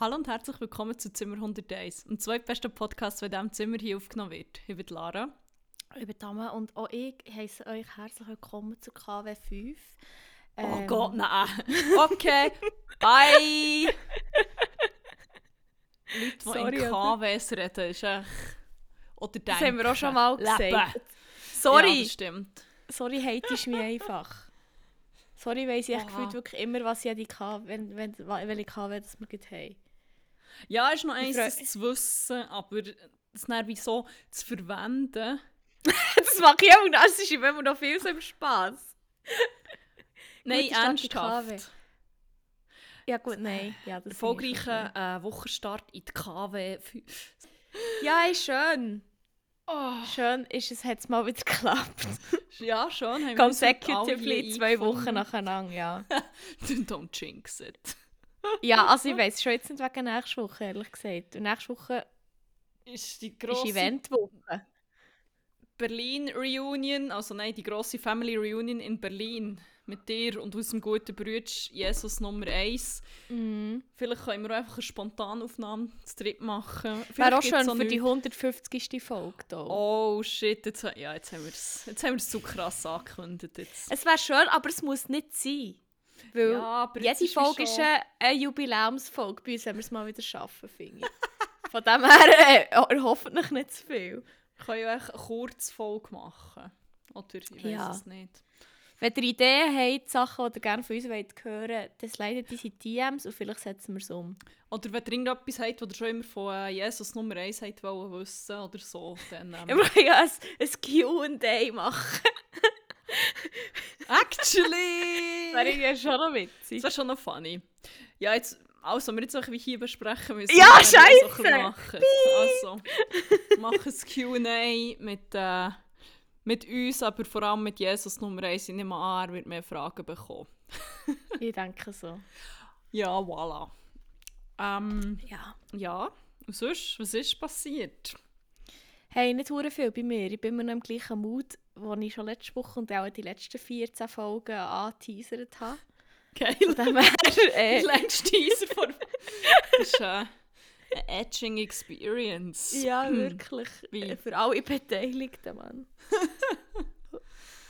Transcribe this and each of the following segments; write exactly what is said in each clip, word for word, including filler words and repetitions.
Hallo und herzlich willkommen zu Zimmer hunderteins, dem zweitbesten Podcast, der in diesem Zimmer hier aufgenommen wird. Ich bin Lara. Ich bin Tama und auch ich heiße euch herzlich willkommen zu K W fünf. Ähm, oh Gott, nein! Okay, bye! Leute, die Sorry, in K Ws oder? Reden, ist echt... Oder denken. Das haben wir auch schon mal gesagt. Leben. Sorry! Ja, das stimmt. Sorry, hate ich mich einfach. Sorry, weiss ich gefühlt wirklich immer, was ich hatte, wenn, wenn, welche K W das wir gerade haben. Ja, ist noch eins, das zu wissen, aber das dann wieso zu verwenden. Das mache ich auch noch, es ist immer noch viel so im Spass. Nein, gut, ernsthaft. Ja gut, nein. Ja, das erfolgreichen äh, Wochenstart in die K W fünf. Ja, ist schön. Oh. Schön ist es, hat es mal wieder geklappt. Ja, schon. Haben consecutively zwei Wochen nacheinander, ja. Don't jinx it. Ja, also ich weiss schon jetzt nicht wegen nächster Woche, ehrlich gesagt. Und nächste Woche ist die grosse ist Eventwoche. Berlin-Reunion, also nein, die grosse Family-Reunion in Berlin. Mit dir und unserem guten Brütsch Jesus Nummer eins. Mm. Vielleicht können wir einfach eine Spontanaufnahme zu dritt machen. Wäre auch schön für nichts. Die hundertfünfzigste Folge hier. Oh shit, jetzt, ja, jetzt haben wir es so krass angekündigt. Jetzt. Es wäre schön, aber es muss nicht sein. Weil ja, jede ist Folge ist eine, eine Jubiläumsfolge. Bei uns haben wir es mal wieder schaffen, finde ich. Von dem her äh, erhofft euch nicht zu viel. Wir können ja eine Kurzfolge machen. Oder ich weiß ja. es nicht. Wenn ihr Ideen habt, Sachen, die ihr gerne von uns hören wollt, dann slidet diese D Ms und vielleicht setzen wir es um. Oder wenn ihr irgendetwas habt, das ihr schon immer von äh, Jesus Nummer eins wollt wissen oder so, dann... Ähm, wir können ja ein, ein Q und A machen. Actually! Wäre ja schon noch witzig. Das wäre schon noch funny. Ja, jetzt... Also, wir jetzt noch hier besprechen müssen. Ja, scheiße! Machen. Also, machen ein Q und A mit... Äh, Mit uns, aber vor allem mit Jesus Nummer eins, ich nehme an, er wird mehr Fragen bekommen. Ich denke so. Ja, voilà. Ähm, ja. Ja, und sonst, was ist passiert? Hey, nicht sehr viel bei mir. Ich bin immer noch im gleichen Mut, den ich schon letzte Woche und auch die letzten vierzehn Folgen angeteasert habe. Geil. Her, äh, die letzte Teaser von... Das ist, äh, eine Edging Experience. Ja, wirklich. Wie? Für alle Beteiligten, Mann.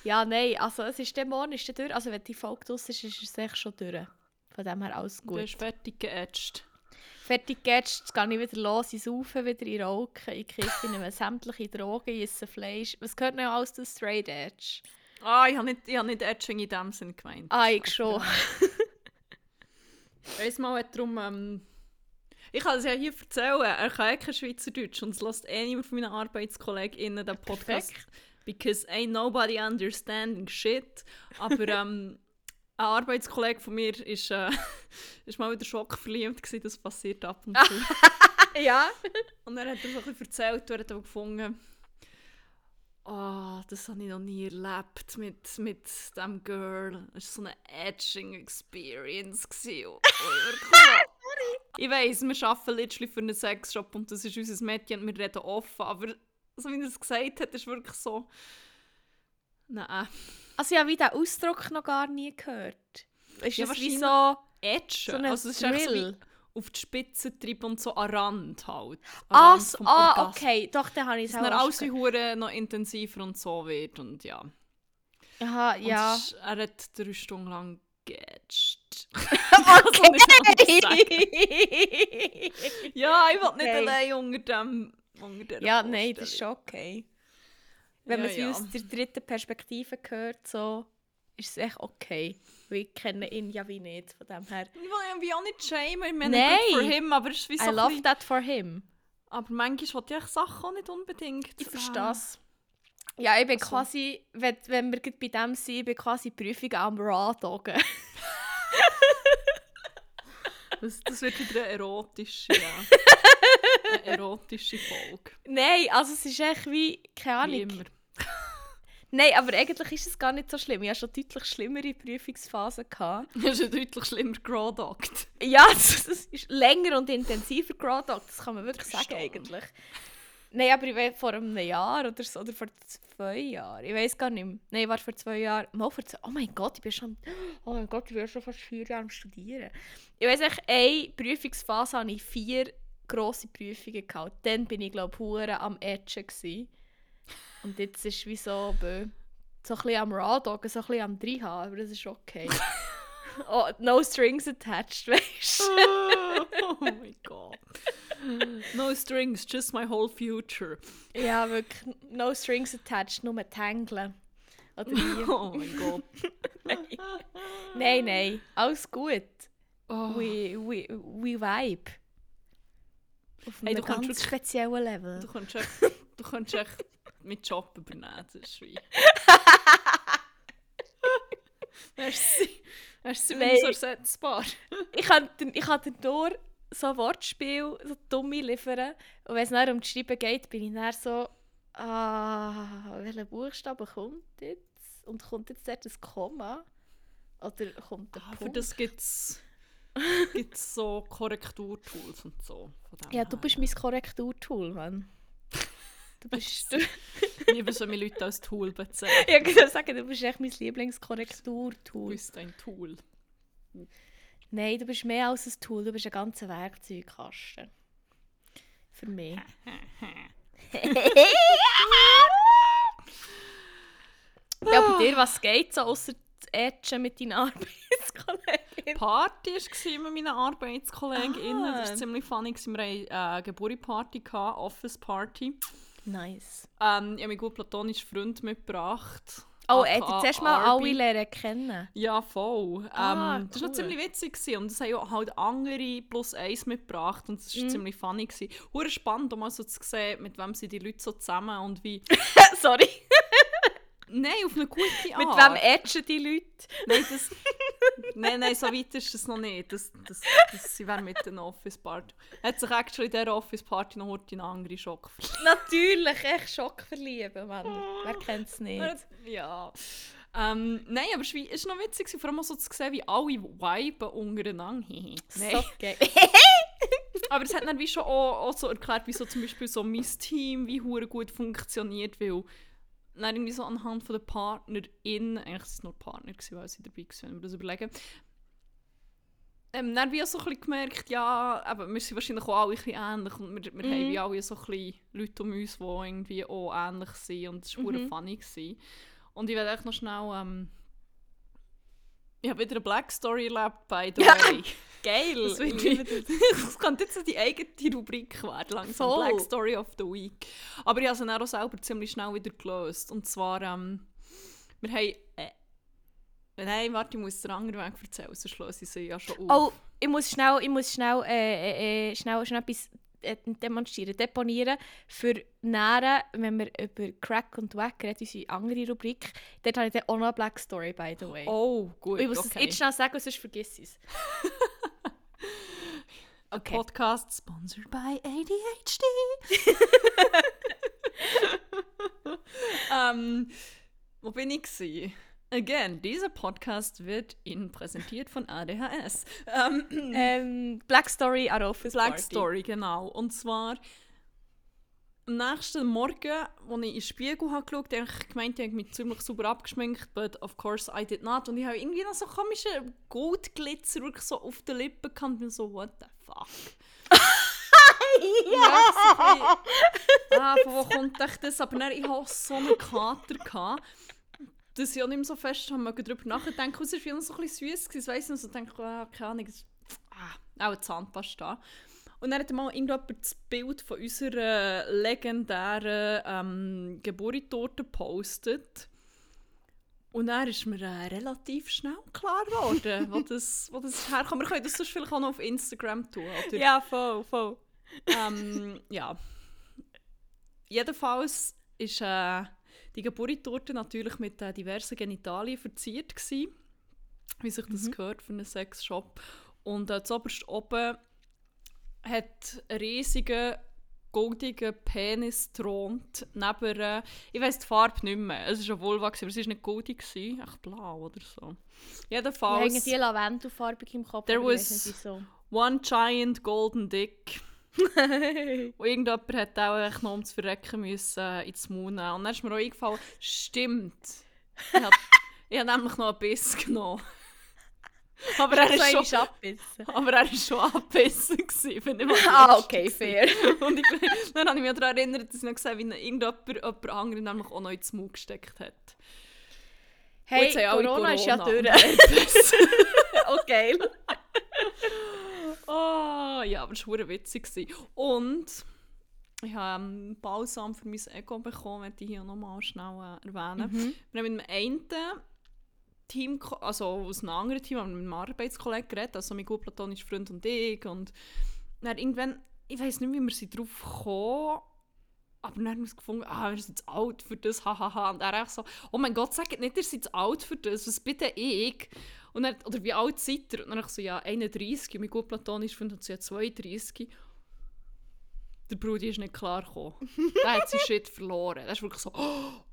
Ja, nein, also es ist der Morgen, ist der durch. Also wenn die Folge draus ist, ist es echt schon durch. Von dem her alles gut. Du bist fertig geätscht. Fertig geätscht, jetzt gehe ich wieder los, ich saufe wieder, ich rauche, ich kiffe, ich nehme sämtliche Drogen, ich esse Fleisch. Was gehört noch alles zu Straight Edge? Ah, ich habe nicht, hab nicht Edging in dem Sinn gemeint. Ah, ich schon. Einmal hat darum... Ähm, Ich kann es ja hier erzählen, er kann ja kein Schweizerdeutsch und es lässt eh niemand von meinen ArbeitskollegInnen den Podcast. Perfekt. Because ain't nobody understanding shit. Aber ähm, ein Arbeitskollege von mir ist, äh, ist mal wieder schockverliebt gewesen, das passiert ab und zu. Ja. Und er hat er so ein bisschen erzählt, er hat auch gefunden, oh, das habe ich noch nie erlebt mit, mit diesem Girl. Es war so eine Edging-Experience. Ich weiss, wir arbeiten letztlich für einen Sexshop und das ist unser Mädchen und wir reden offen, aber so wie er es gesagt hat, ist wirklich so... Nein. Also ich habe diesen Ausdruck noch gar nie gehört. Ist ja, das wie so... Edgen. So also es ist echt so wie auf die Spitze treiben und so an Rand halt. Ah, so, ah okay, doch, dann habe ich es auch schon gehört. Dass dann alles wie Hure noch intensiver und so wird und ja. Aha, und ja. Ist, er hat drei Stunden lang geätscht. Okay. Ja, ich will okay. Nicht allein unter dem unter ja, nein, das ist okay. Wenn ja, man es ja. Aus der dritten Perspektive hört, so, ist es echt okay. Wir kennen ihn ja wie nicht, von dem her. Ich will ihn auch nicht schämen, ich meine, nein. Good for him, aber es ist wie so I love that for him. Aber manchmal will ich Sachen auch nicht unbedingt. Ich verstehe es. Ja, ich bin also. Quasi, wenn, wenn wir bei dem sind, ich bin quasi Prüfung am Raw-Doggen. Das, das wird wieder eine erotische, ja. Eine erotische Folge. Nein, also es ist echt wie, keine Ahnung. Wie immer. Nein, aber eigentlich ist es gar nicht so schlimm. Ich hatte schon deutlich schlimmere Prüfungsphasen. Gehabt. Du hast ja deutlich schlimmer gerodockt. Ja, es ist länger und intensiver gerodockt, das kann man wirklich sagen eigentlich. Nein, aber ich weiß, vor einem Jahr oder so, oder vor zwei Jahren. Ich weiß gar nicht mehr. Nein, ich war vor zwei Jahren. Mal vor zwei, oh mein Gott, ich bin schon. Oh mein Gott, ich bin schon fast vier Jahre am Studieren. Ich weiss eigentlich, eine Prüfungsphase hatte ich vier grosse Prüfungen gehabt. Dann bin ich, glaube ich, hure am Edgen gsi. Und jetzt ist es wie so, so ein bisschen am Raw-Doggen, so ein bisschen am drei H, aber das ist okay. Oh, no strings attached, weißt du? Oh, oh mein Gott. No strings, just my whole future. Ja, wirklich, no strings attached, nur tangeln. Oder wie? Oh mein Gott. Nein. nein, nein, alles gut. Oh. We, we, we vibe. Auf hey, einem ganz kannst, speziellen Level. Du kannst echt, du kannst echt mit Job übernehmen, das ist wie... Merci. Merci, wenn du so ersetzbar. Ich kann dir nur so Wortspiel, so dumme liefern. Und wenn es nachher um das Schreiben geht, bin ich dann so... Ah, welcher Buchstabe kommt jetzt? Und kommt jetzt dort ein Komma? Oder kommt der ah, Punkt? Aber das gibt's... Gibt es so Korrekturtools und so? Von ja, du bist her. Mein Korrekturtool, Mann. Du bist... Wir müssen meine Leute als Tool bezeichnen. Ja, ich würde sagen, du bist echt mein Lieblingskorrekturtool. Du bist ein Tool. Nein, du bist mehr als ein Tool. Du bist ein ganzer Werkzeugkasten. Für mich. Ja, bei dir, was geht so, außer zu edgen mit deinen Arbeitskollegen? Party war mit meinen ArbeitskollegInnen. Ah. Das war ziemlich funny. Wir hatten eine Geburtstagsparty, eine Office-Party. Nice. Ähm, ich habe meinen guten platonischen Freund mitgebracht. Oh, hätte ich zuerst mal alle lernen kennen. Ja, voll. Ah, ähm, das war cool. Noch ziemlich witzig. Und es haben halt andere plus eins mitgebracht. Und es war mm. ziemlich funny. Hure spannend, um mal so zu sehen, mit wem sind die Leute so zusammen und wie... Sorry. Nein, auf eine gute Art. Mit wem edgen die Leute? Nein, das, nein, nein, so weit ist es noch nicht. Das, das, das, sie wären mit einer Office-Party. Hat sich actually in dieser Office-Party noch heute in einen anderen Schock verliebt. Natürlich, echt Schock verlieben, Mann. Oh. Wer kennt es nicht? Ja. Ähm, nein, aber es war noch witzig, vor allem so zu sehen, wie alle viben untereinander. So geil. Aber es hat dann wie schon auch, auch so erklärt, wie so zum Beispiel so mein Team wie hure gut funktioniert, weil dann irgendwie so anhand von der PartnerInnen, eigentlich es nur Partner gewesen, weil sie dabei waren, wenn wir das überlegen. Ähm, dann habe ich auch so ein bisschen gemerkt, ja, eben, wir sind wahrscheinlich auch alle ein bisschen ähnlich und wir, wir mm. haben wie alle so ein bisschen Leute um uns, die irgendwie auch ähnlich sind und es war super mm-hmm. funny gewesen. Und ich werde echt noch schnell, ähm, ich habe wieder eine Black Story erlebt, by the way. Geil! Das, das könnte jetzt die eigene Rubrik werden, langsam. Voll. Black Story of the Week. Aber ich habe sie dann auch selber ziemlich schnell wieder gelöst. Und zwar, ähm, wir haben... Äh, nein, warte, ich muss den anderen Weg erzählen, sonst löse ich sie ja schon auf. Oh, ich muss schnell, ich muss schnell, äh, äh, schnell, schnell etwas demonstrieren, deponieren. Für Nähren, wenn wir über Crack und Wack reden, unsere andere Rubrik, dort habe ich dann auch noch eine Black Story, by the way. Oh, gut, ich muss okay. es jetzt schnell sagen, sonst vergiss ich es. A okay. Podcast sponsored by A D H D. ähm, wo bin ich gewesen? Again, dieser Podcast wird Ihnen präsentiert von A D H S. Ähm, ähm, Black Story at Office Black Party. Story, genau. Und zwar am nächsten Morgen, als ich in den Spiegel habe geschaut habe, habe ich gemeint, ich habe mich ziemlich super abgeschminkt, but of course I did not. Und ich habe irgendwie noch so komischen Goldglitzer wirklich so auf den Lippen gehabt und bin so, what the fuck? Ja! Ah, von wo kommt echt das? Aber dann, ich hatte auch so einen Kater gehabt, dass ich auch nicht mehr so fest habe, darüber nachdenken. Und es war viel so ein bisschen süß. Ich weiss nicht, so denke ich, ah, keine Ahnung, ah, auch eine Zahnpasta. Und dann hat mal irgendjemand das Bild von unserer legendären ähm, Geburtstagstorte gepostet. Und dann ist mir äh, relativ schnell klar geworden, wo, das, wo das herkommt. Wir können das sonst vielleicht auch noch auf Instagram tun. Oder? Ja, voll, voll. Ähm, ja. Jedenfalls ist äh, die Geburtstagstorte natürlich mit äh, diversen Genitalien verziert gewesen, wie sich das mhm. gehört für einen Sexshop. Und äh, zuoberst oben hat einen riesigen, goldigen Penis thront neben, äh, ich weiss die Farbe nicht mehr, es war eine Vulva, aber es war nicht goldig, echt blau oder so. Jedenfalls... Wir haben die Lavendelfarbe im Kopf, there was so. One giant golden dick Und irgendjemand hat auch einen Knochen zu verrecken müssen ins Mund. Und dann ist mir auch eingefallen, stimmt. Ich habe hab nämlich noch einen Biss genommen. Aber er, ist schon, aber er ist schon abgebissen gewesen. Ah, okay, fair. Und ich, dann habe ich mich daran erinnert, dass ich noch gesehen habe, wie irgendjemand jemand anderen nämlich auch noch ins Mund gesteckt hat. Hey, Corona, Corona ist ja durch. Oh, geil. Oh, ja, aber es war witzig. Und ich habe einen Balsam für mein Ego bekommen, möchte ich hier nochmal schnell erwähnen. Mhm. Wir haben mit dem einen Team, also aus einem anderen Team, haben wir mit einem Arbeitskollegen geredet, also mein gut platonischer Freund und ich. Und dann irgendwann, ich weiss nicht, wie wir sie drauf gekommen, aber dann haben wir es gefunden, ah, wir sind zu alt für das, hahaha. Und er auch so, oh mein Gott, sagt nicht, ihr seid zu alt für das, was bitte ich? Und dann, oder wie alt seid ihr? Und dann habe ich so, ja, einunddreißig. Und mein gut platonischer Freund hat so, ja, zweiunddreißig. Der Brudi ist nicht klar gekommen. Der hat seinen Shit verloren. Der ist wirklich so,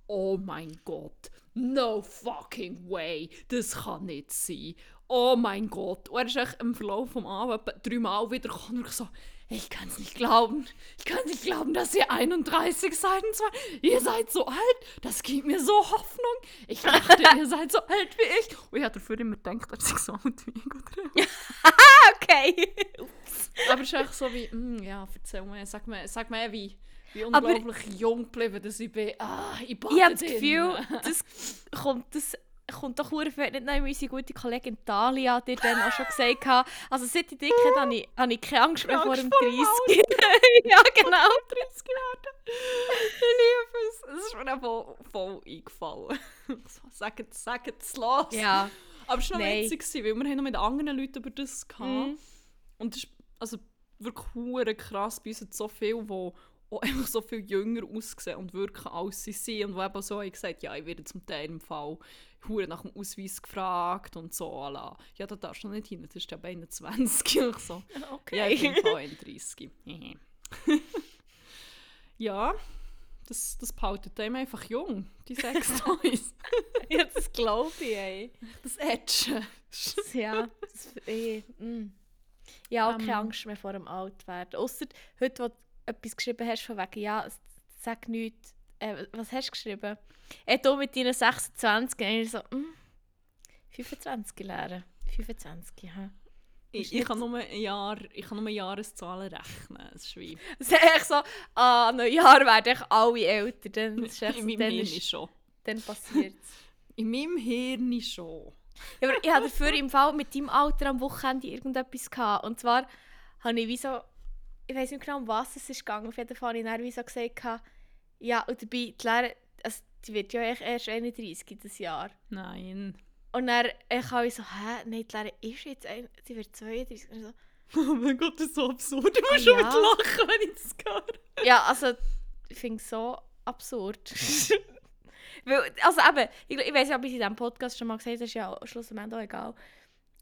oh mein Gott, no fucking way, das kann nicht sein. Oh mein Gott. Und er ist echt im Verlauf des Abends dreimal wieder gekommen und so, ich kann es nicht glauben. Ich kann nicht glauben, dass ihr einunddreißig seid und zwar, ihr seid so alt. Das gibt mir so Hoffnung. Ich dachte, ihr seid so alt wie ich. Und ich habe dafür immer gedacht, dass ich so alt wie ich. Okay. Aber es ist echt so wie, mm, ja, erzähl mir, sag mir, sag mir wie, wie unglaublich aber jung geblieben, dass ich bin. Ah, ich bade ich habe das Gefühl, das kommt, das kommt doch sehr viel, nicht nur unsere gute Kollegin Thalia, die dann auch schon gesagt hat, also seit ich dick bin, habe ich, habe ich keine Angst mehr vor dem dreißig. Ja, genau. dreißig Jahre. Ich liebe es. Es ist mir auch voll, voll eingefallen. Sag es, sag es los. Ja. Aber es war noch witzig, weil wir haben noch mit anderen Leuten über das hatten. Mm. Und das ist also wirklich krass, bei uns hat so viele, die auch einfach so viel jünger aussehen und wirken, als sie sind. Und die eben so haben gesagt, ja, ich werde zum Teil im Fall hure nach dem Ausweis gefragt und so. Alla. Ja, da darfst du noch nicht hin, das ist ja bei einundzwanzig. Und so. Okay. Ja, ich bin im Fall einunddreißig. Ja, das, das behaltet einem einfach jung, die sechs Toys. Ja, das glaube ich, ey. Das Edge. Ja, das... Ey, mm. Ja, auch um, keine Angst mehr vor dem Altwerden. Ausser heute, wo du etwas geschrieben hast, von wegen, ja, sag nichts. Äh, was hast du geschrieben? Äh, du mit deinen sechsundzwanzig. Und ich so, mm, fünfundzwanzig lernen. fünfundzwanzig, ja. Ich, ich kann nur Jahr, ich kann nur Jahreszahlen rechnen. Das ist schwierig. Es ist echt so, ah, Neujahr werden ich alle älter. Dann ist echt so, in meinem Hirn schon. Dann passiert es. In meinem Hirn schon. Ja, aber ich hatte dafür im Fall mit deinem Alter am Wochenende irgendetwas gehabt. Und zwar habe ich wie so, ich weiss nicht genau, um was es ist gegangen. Auf jeden Fall habe ich dann wie so gesagt, ja, und dabei, die Lehrer, also die wird ja erst einunddreißig dieses Jahr. Nein. Und dann ich habe ich so, hä, nein, die Lehrer ist jetzt, ein, sie wird zweiunddreißig. Und so, oh mein Gott, das ist so absurd. Ich muss ja schon mit lachen, wenn ich das höre. Ja, also, ich finde es so absurd. Weil, also eben, ich, ich weiss ja, ob ich in diesem Podcast schon mal gesagt habe, das ist ja schlussendlich auch egal.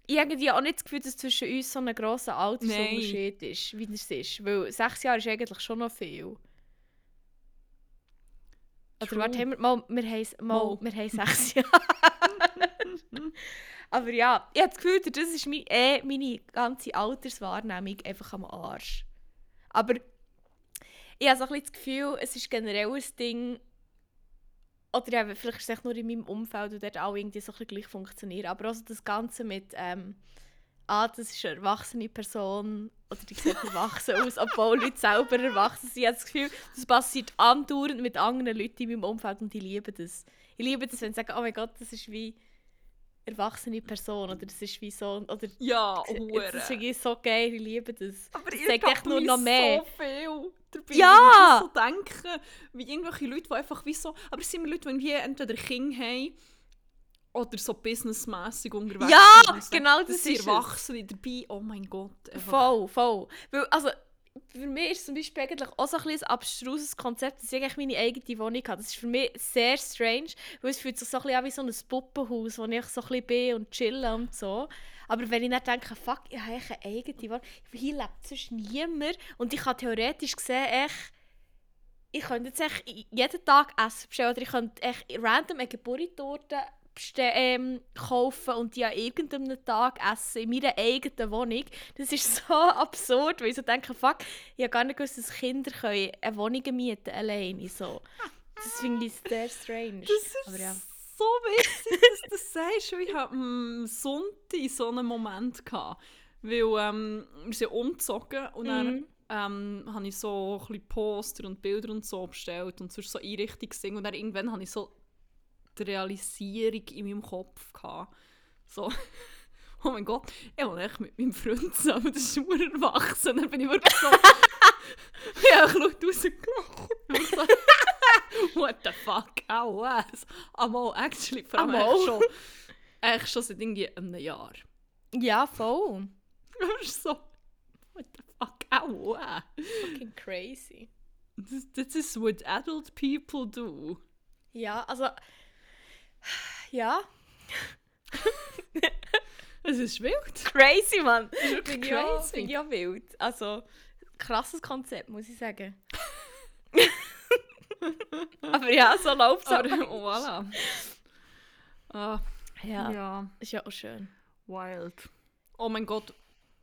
Ich habe irgendwie auch nicht das Gefühl, dass zwischen uns so ein grosser Altersunterschied ist, wie es ist. Weil sechs Jahre ist eigentlich schon noch viel. True. Oder warte, haben wir, mal, wir haben, mal, wir haben sechs Jahre. Aber ja, ich habe das Gefühl, das ist mein, eh meine ganze Alterswahrnehmung einfach am Arsch. Aber ich habe so ein bisschen das Gefühl, es ist generell ein Ding, oder eben, vielleicht ist es nur in meinem Umfeld und dort auch irgendwie so ein bisschen gleich funktioniert. Aber also das Ganze mit, ähm, ah, das ist eine erwachsene Person oder die sieht erwachsen aus, obwohl Leute selber erwachsen sind. Ich habe das Gefühl, das passiert andauernd mit anderen Leuten in meinem Umfeld und ich liebe das. Ich liebe das, wenn sie sagen, oh mein Gott, das ist wie eine erwachsene Person oder das ist wie so, oder ja, das ist irgendwie so geil, ich liebe das. Aber das sagt echt nur noch mehr. So viel. Dabei, ja! Ich so denken, wie irgendwelche Leute, die einfach wie so... Aber es sind Leute, die wir entweder Kinder haben oder so businessmässig unterwegs sind. Ja, so, genau, das, das ist Erwachsene dabei, oh mein Gott. Einfach. Voll, voll. Weil, also, für mich ist es zum Beispiel eigentlich auch so ein, ein abstruses Konzept, dass ich eigentlich meine eigene Wohnung habe. Das ist für mich sehr strange, weil es fühlt sich so ein bisschen an wie so ein Puppenhaus, wo ich so ein bisschen bin und chille und so. Aber wenn ich dann denke, fuck, ich habe eine eigene Wohnung, hier lebt sonst niemand und ich kann theoretisch gesehen, echt, ich könnte jetzt echt jeden Tag Essen bestellen oder ich könnte echt random eine Geburtstagstorte bestell, ähm, kaufen und die an irgendeinem Tag essen, in meiner eigenen Wohnung. Das ist so absurd, weil ich so denke, fuck, ich habe gar nicht gewusst, dass Kinder können eine Wohnung mieten alleine. So. Das finde ich sehr strange. Das ist aber, ja, so witzig, dass du das sagst. Ich hatte am Sonntag so einen Moment gehabt, weil ähm, wir sind umgezogen und dann mm. ähm, habe ich so ein bisschen Poster und Bilder und so bestellt und sonst so Einrichtung gesehen und dann irgendwann habe ich so die Realisierung in meinem Kopf gehabt. So, oh mein Gott, ich will echt mit meinem Freund zusammen, das ist nur erwachsen. Dann bin ich wirklich so, ich habe rausgelacht. What the fuck, aua. Amal, actually, vor allem echt schon, echt schon seit irgendwie einem Jahr. Ja, voll. Das ist so, what the fuck, aua. Fucking crazy. This, this is what adult people do. Ja, also, ja. Es ist wild. Crazy, Mann. Das ist wirklich bin crazy. Ich ja wild. Also, krasses Konzept, muss ich sagen. Aber ja, so läuft es auch. Voilà. Uh, ja. ja, ist ja auch schön. Wild. Oh mein Gott,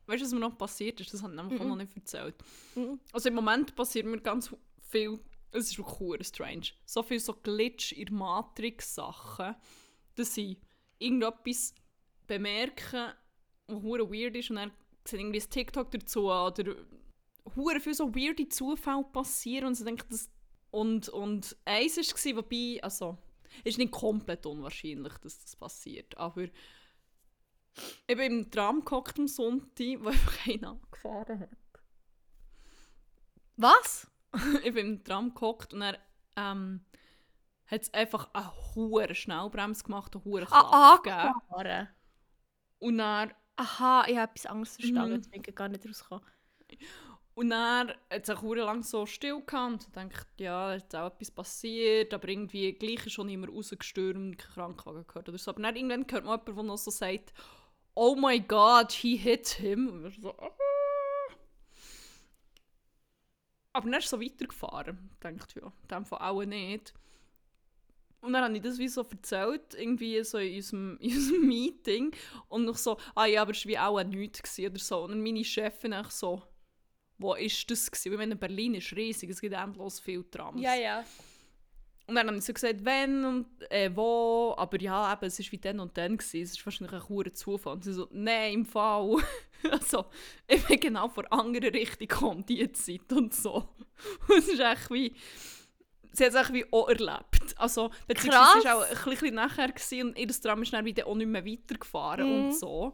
weißt du, was mir noch passiert ist? Das hat ich nämlich mm-mm. auch noch nicht erzählt. Mm-mm. Also im Moment passiert mir ganz viel, es ist wirklich cool, strange, so viel so Glitch in Matrix-Sachen, dass ich irgendetwas bemerke, was verdammt weird ist und dann sehe ich irgendwie ein TikTok dazu oder verdammt viel so weirde Zufälle passieren und ich denke, das Und, und eins war, wobei, also, es ist nicht komplett unwahrscheinlich, dass das passiert, aber ich bin im Tram gehockt am Sonntag, wo einfach einer gefahren hat. Was? Ich bin im Tram gehockt und er ähm, hat einfach eine hohe Schnellbremse gemacht, eine hohe Klappe gegeben. Gefahren. Und dann... Aha, ich habe etwas Angst verstanden, jetzt bin ich gar nicht rausgekommen. Und dann hat es auch lange so still gehabt und dachte, ja, jetzt ist auch etwas passiert, aber irgendwie gleich ist schon immer rausgestürmt, kein Krankenwagen gehört oder so. Aber dann irgendwann hört man jemanden, der noch so sagt, oh my God, he hit him. Und wir so, ah. Aber dann ist so weitergefahren. Ich dachte, ja, in dem Fall auch nicht. Und dann habe ich das wie so erzählt, irgendwie so in unserem, in unserem Meeting. Und noch so, ah ja, aber es war wie auch nichts oder so. Und dann meine Chefin auch so, wo ist das gewesen? Ich meine, Berlin ist riesig, es gibt endlos viele Trams. Ja, ja. Und dann haben sie so gesagt, wenn und äh, wo, aber ja, eben, es war wie dann und dann gewesen. Es war wahrscheinlich ein hoher Zufall. Und sie so, nein, im Fall. Also, ich bin genau von der anderen Richtung gekommen, die Zeit und so. Und es ist echt wie, sie hat es echt wie auch erlebt. Also, beziehungsweise es war auch ein bisschen nachher gewesen und ihr Tram ist dann wieder auch nicht mehr weitergefahren mm. und so.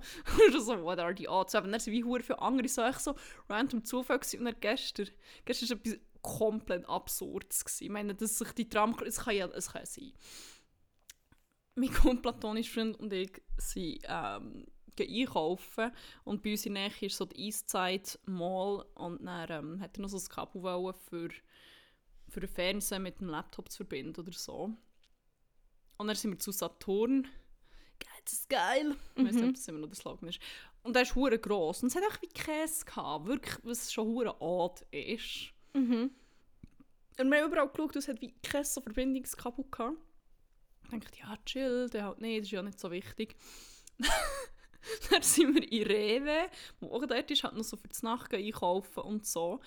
Und so, what are the odds? Aber dann sind wie verdammt viele andere so, echt so random Zufall gewesen. Und dann gestern, gestern war etwas komplett Absurdes gewesen. Ich meine, dass sich die Tram, es kann ja, es kann sein. Mein Kumpel, platonisch Freund und ich sind ähm, einkaufen und bei uns in der Nähe ist so die Eastside Mall und dann ähm, hat er noch so ein Kabel für für den Fernseher mit dem Laptop zu verbinden oder so. Und dann sind wir zu Saturn. Geil, das ist geil. Ich weiss nicht, ob das immer noch der Slogan ist. Und der ist verdammt gross. Und es hat auch wie Käse gehabt. Wirklich, was schon verdammt odd ist. Mhm. Und wir haben überall geschaut, es hat wie Käse so Verbindungskabel gehabt. Ich dachte, ja, chill, der halt nicht, das ist ja nicht so wichtig. Dann sind wir in Rewe, wo auch dort ist, halt noch so für das Nachgehen einkaufen und so.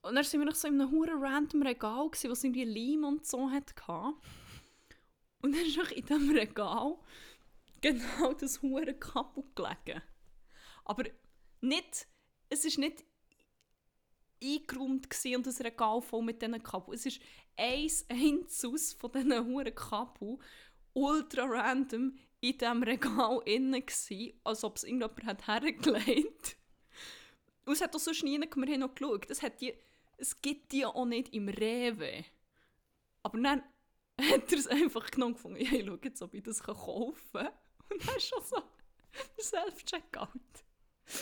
Und dann waren wir noch so in einem huren random Regal, gewesen, was irgendwie Leim und so hatte. Und dann ist noch in diesem Regal genau das huren Kabel gelegen. Aber nicht, es war nicht eingeräumt und das Regal voll mit diesen Kabel. Es ist eins einzus von diesen huren Kabel ultra random in diesem Regal innen gewesen, als ob es irgendjemand hergelegt hat. Und es hat auch sonst niemand, wir haben noch geschaut. Es hat die... Es gibt die auch nicht im Rewe. Aber dann hat er es einfach genommen gefunden. Ich schaue jetzt, ob ich das kaufen kann. Und dann ist schon so der Self-Checkout.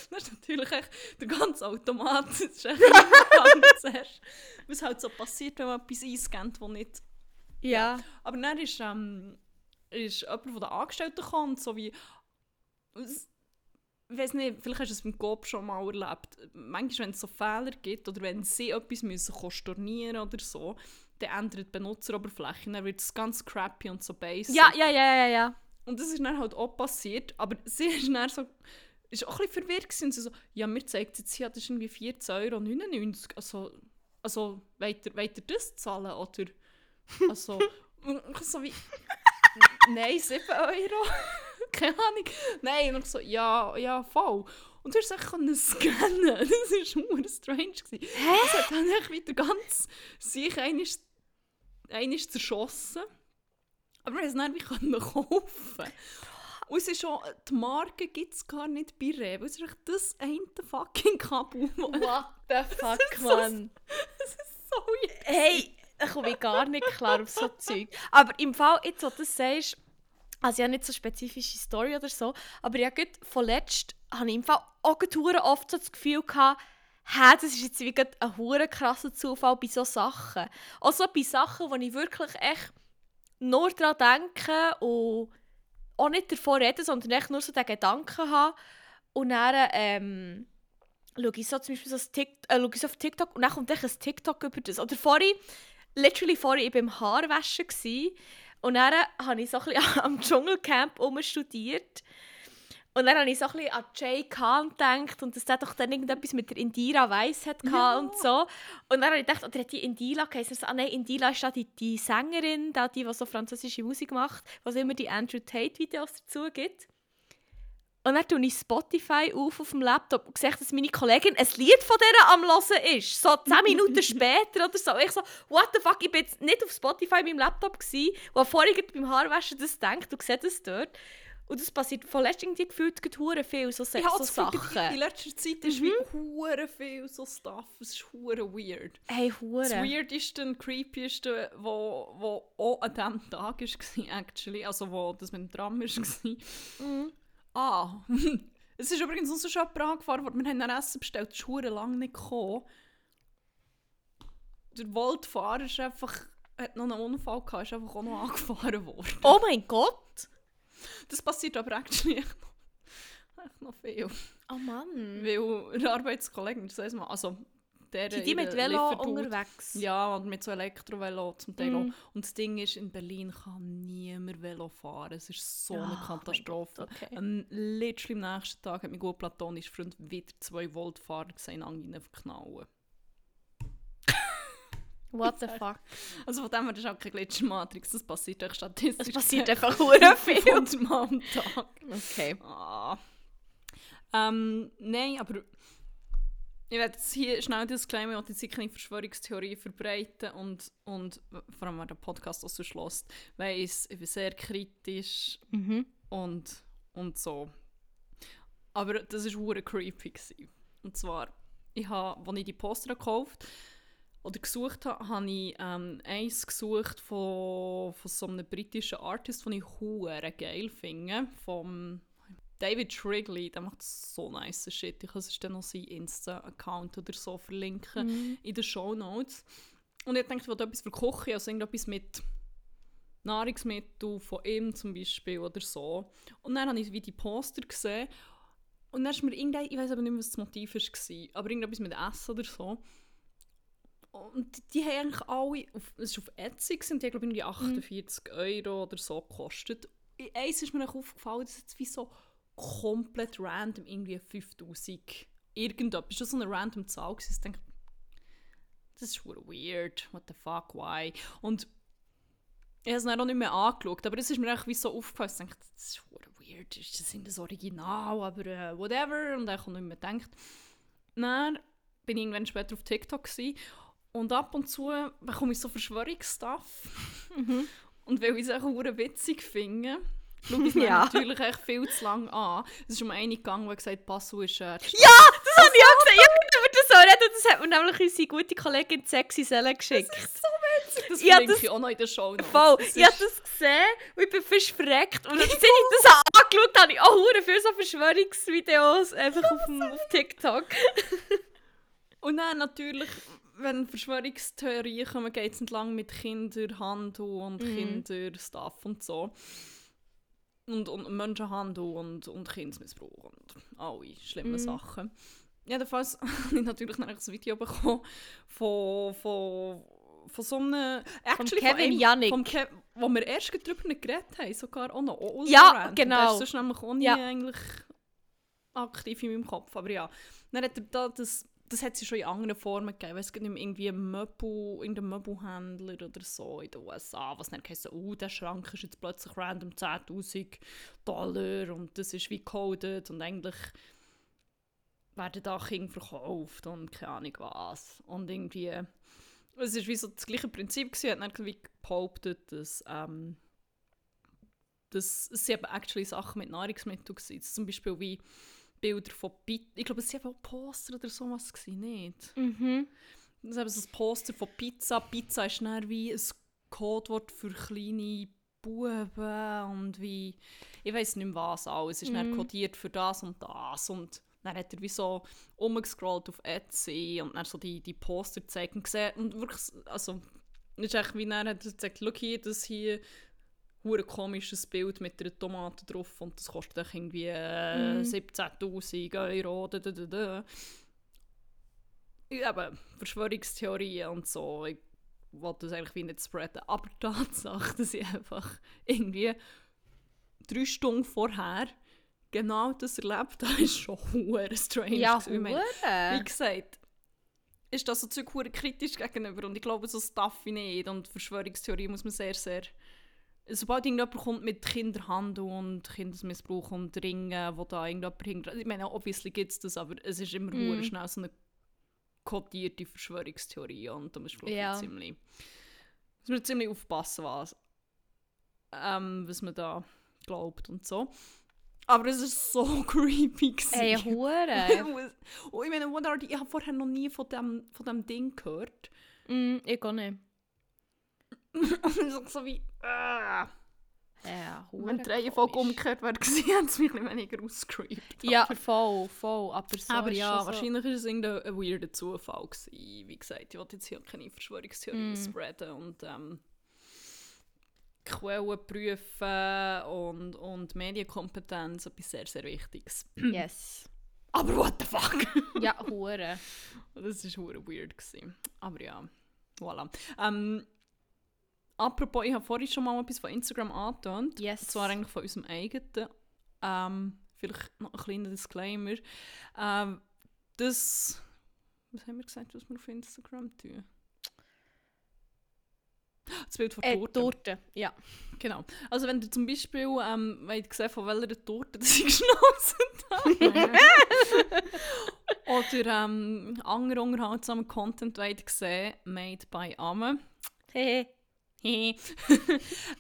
Dann ist natürlich echt der ganze Automat. Das ist echt zuerst. Was halt so passiert, wenn man etwas einscannt, das nicht... Ja. Aber dann ist, ähm, ist jemand, der da Angestellten kommt, so wie... Ich weiss nicht, vielleicht hast du es beim Kopf schon mal erlebt. Manchmal, wenn es so Fehler gibt oder wenn sie etwas müssen stornieren oder so, dann ändert die Benutzeroberfläche, dann wird es ganz crappy und so basic. Ja, ja, ja, ja, ja. Und das ist dann halt auch passiert, aber sie ist dann so, ist auch ein bisschen verwirrt gewesen. Und sie so, ja, mir zeigt jetzt hier, das ist irgendwie vierzehn neunundneunzig Euro, also, also, wollt ihr, wollt ihr das zahlen, oder? Also, und so wie, nein, sieben Euro, keine Ahnung, nein, und so, ja, ja, voll. Und du hast es echt scannen. Das war super strange. Hä? Das hat dann wieder ganz sich einmal zerschossen. Aber wir konnten es dann nicht kaufen. Und es ist schon, die Marke gibt es gar nicht bei Rewe. Es ist echt das eine fucking Kabel. What the fuck, das Mann. So, das ist so jetzt. Hey, da komme ich gar nicht klar auf so Zeug. Aber im Fall, jetzt, wo du das sagst, also ich habe nicht so eine spezifische Story oder so, aber ich habe vorletzt habe ich im Fall auch oft so das Gefühl gehabt, hä, das ist jetzt wie ein hure krasser Zufall bei so Sachen. Auch so bei Sachen, wo ich wirklich echt nur daran denke und auch nicht davon rede, sondern echt nur so den Gedanken habe. Und dann ähm, schaue ich so zum Beispiel so TikTok, äh, schaue ich so auf TikTok und dann kommt echt ein TikTok über das. Oder vorhin, literally vorhin, ich war beim Haarwaschen gewesen, und dann habe ich so ein bisschen am Dschungelcamp studiert. Und dann habe ich so ein bisschen an Jay Khan gedacht und dass der doch dann irgendetwas mit der Indira Weiss hatte ja. Und so. Und dann habe ich gedacht, oder hat die Indila geheißen? Ah nein, Indila ist da die, die Sängerin, da die, die so französische Musik macht, was immer die Andrew Tate Videos dazu gibt. Und dann tue ich Spotify auf auf dem Laptop und sehe, dass meine Kollegin ein Lied von dieser am Hören ist. So zehn Minuten später oder so. Und ich so, what the fuck, ich war jetzt nicht auf Spotify meinem Laptop gewesen, wo vorher beim Haarwaschen das denkt und sehe das dort. Und das passiert von letztem Jahr gefühlt sehr viel so, so, so Sachen. In letzter Zeit ist mhm. wie sehr viel so Stuff. Es ist sehr weird. Hey, hure. Das Weirdeste und Creepyeste, was auch an diesem Tag war, actually, also wo das mit dem Tram war. Mhm. Ah, es ist übrigens uns so schon angefahren worden. Wir haben ein Essen bestellt, das ist sehr lange nicht gekommen. Der Voltfahrer ist einfach, hat noch einen Unfall gehabt, ist einfach auch noch angefahren worden. Oh mein Gott! Das passiert aber eigentlich echt noch, echt noch viel. Oh Mann. Weil der Arbeitskollegen, das weiss man, also der die, die mit Velo unterwegs. Ja, und mit so Elektrovelo zum Teil mm. Und das Ding ist, in Berlin kann niemand Velo fahren. Es ist so ja, eine Katastrophe. Okay. Um, letztlich am nächsten Tag hat mein gut platonischer Freund wieder zwei Voltfahrer gesehen, angehen verknallen. What the fuck? Also von dem her, das ist auch keine Glitch-Matrix, das passiert euch statistisch. Das passiert einfach sehr viel. fünfhundert Mal am Tag. Okay. Ah. Ähm, nein, aber ich werde jetzt hier schnell disclaimer und jetzt keine Verschwörungstheorie verbreiten und, und vor allem, wer den Podcast auch so schlägt, weiss, ich bin sehr kritisch mhm. und, und so. Aber das war sehr creepy. Und zwar, ich habe, als ich die Poster gekauft habe, oder gesucht habe, habe ich ähm, eins gesucht von, von so einem britischen Artist, den ich hure geil finde, vom David Shrigley. Der macht so nice Shit. Ich kann es dann noch seinen Insta-Account oder so verlinken mhm. in den Shownotes. Und ich denke, ich wollte etwas für Küche, also irgendetwas mit Nahrungsmitteln von ihm zum Beispiel oder so. Und dann habe ich wie die Poster gesehen und dann ist mir irgendein, ich weiß aber nicht mehr, was das Motiv war, aber irgendetwas mit Essen oder so. Und die, die haben eigentlich alle, auf, es war auf Etsy, und die haben glaube ich achtundvierzig Euro oder so gekostet. Eins ist mir aufgefallen, das ist jetzt wie so komplett random, irgendwie fünftausend irgendetwas. Das war so eine random Zahl gewesen. Ich denke, das ist weird, what the fuck, why? Und ich habe es dann auch nicht mehr angeschaut, aber es ist mir echt wie so aufgefallen, ich denke, das ist weird, ist das nicht das Original, aber uh, whatever. Und dann habe ich nicht mehr gedacht. Dann bin ich irgendwann später auf TikTok gewesen. Und ab und zu bekomme ich so Verschwörungsstuff. Mhm. Und weil ich es auch sehr witzig finde, schaue ich es ja. natürlich echt viel zu lange an. Es ist um eine gegangen, die gesagt hat, Basel ist Ärzte. Ja, das habe ich auch gesagt. Ich kann über das auch reden. Das hat mir nämlich unsere gute Kollegin Sexy Selle geschickt. Das ist so witzig. Das ja, verlinke das ich auch noch in der Show. Voll. Ich habe das gesehen und ich bin verschreckt. Und als ich das angeschaut habe, ich auch sehr viele so Verschwörungsvideos einfach ja, auf, dem, auf TikTok. Und dann natürlich... Wenn Verschwörungstheorien kommen, geht es entlang mit Kinderhandel und mm. Kinderstuff und so. Und, und Menschenhandel und, und Kindesmissbrauch und alle schlimme mm. Sachen. Jedenfalls habe ich natürlich noch ein Video bekommen von, von, von so einem... Actually, von Kevin Yannick. Vom Ke- wo wir erst darüber nicht geredet haben, sogar auch noch. All ja, Rant. Genau. Das ist nämlich auch nie ja. eigentlich aktiv in meinem Kopf. Aber ja, dann hat er da das... Das hat es schon in anderen Formen gegeben. Es gibt nicht mehr irgendwie einen Möbel, irgendeinen Möbelhändler oder so in den U S A, was dann heisst, oh, der Schrank ist jetzt plötzlich random zehntausend Dollar und das ist wie coded und eigentlich werden da Kinder verkauft und keine Ahnung was. Und irgendwie, es war wie so das gleiche Prinzip gewesen, hat dann wie behauptet, dass, ähm, dass es eben actually Sachen mit Nahrungsmitteln waren, zum Beispiel wie Bilder von Pizza. Ich glaube, es waren auch Poster oder sowas, nicht? Mhm. Das war so ein Poster von Pizza. Pizza ist dann wie ein Codewort für kleine Buben und wie... Ich weiss nicht mehr was alles. Es ist mhm. dann kodiert für das und das. Und dann hat er wie so umgescrollt auf Etsy und dann so die, die Poster gezeigt und gesehen. Und wirklich... Also... Es ist echt wie dann hat er gesagt, schau hier, das hier... ein komisches Bild mit einer Tomate drauf und das kostet irgendwie äh, mm. siebzehntausend Euro. Da, da, da, da. Eben, Verschwörungstheorien und so. Ich wollte das eigentlich wie nicht spreaden. Aber die Tatsache, dass ich einfach irgendwie drei Stunden vorher genau das erlebt habe, ist schon verdammt strange. Ja, verdammt. Wie gesagt, ist das so Zeug verdammt kritisch gegenüber und ich glaube, so Stuff wie nicht. Und Verschwörungstheorie muss man sehr, sehr... Sobald irgendjemand kommt mit Kinderhandel und Kindesmissbrauch und Ringen, wo da irgendjemand hinterher... Ich meine, obviously gibt es das, aber es ist immer mm. schnell so eine kodierte Verschwörungstheorie und da muss man yeah. ziemlich, muss man ziemlich aufpassen, was, ähm, was man da glaubt und so. Aber es war so creepy. Ey, Hure! Und ich meine, what are the, ich habe vorher noch nie von dem, von dem Ding gehört. Mm, ich gar nicht. so wie... Äh. Ja, wenn die Reihenfolge umgekehrt wäre, hätte es mich ein bisschen weniger ausgescreept. Ja, voll, voll. Aber, so aber ja, wahrscheinlich war so. Es irgendein weirder Zufall gewesen. Wie gesagt, ich wollte jetzt hier keine Verschwörungstheorien mm. spreaden und ähm, Quellen prüfen und, und Medienkompetenz, etwas sehr, sehr Wichtiges. Yes. Aber what the fuck? ja, hure. Das war hure weird gewesen. Aber ja, voilà. Ähm, Apropos, ich habe vorhin schon mal etwas von Instagram angetönt. Yes. Und zwar eigentlich von unserem eigenen. Ähm, vielleicht noch ein kleiner Disclaimer. Ähm, das... Was haben wir gesagt, was wir auf Instagram tun? Das Bild von äh, Torte. Torte, ja. Genau. Also wenn ihr zum Beispiel, ähm, wenn ihr gesehen von welcher Torte das ich geschnauzt habe. Oder ähm, andere unterhaltsamen Content wollt ihr gesehen, made by Amme. Hehe.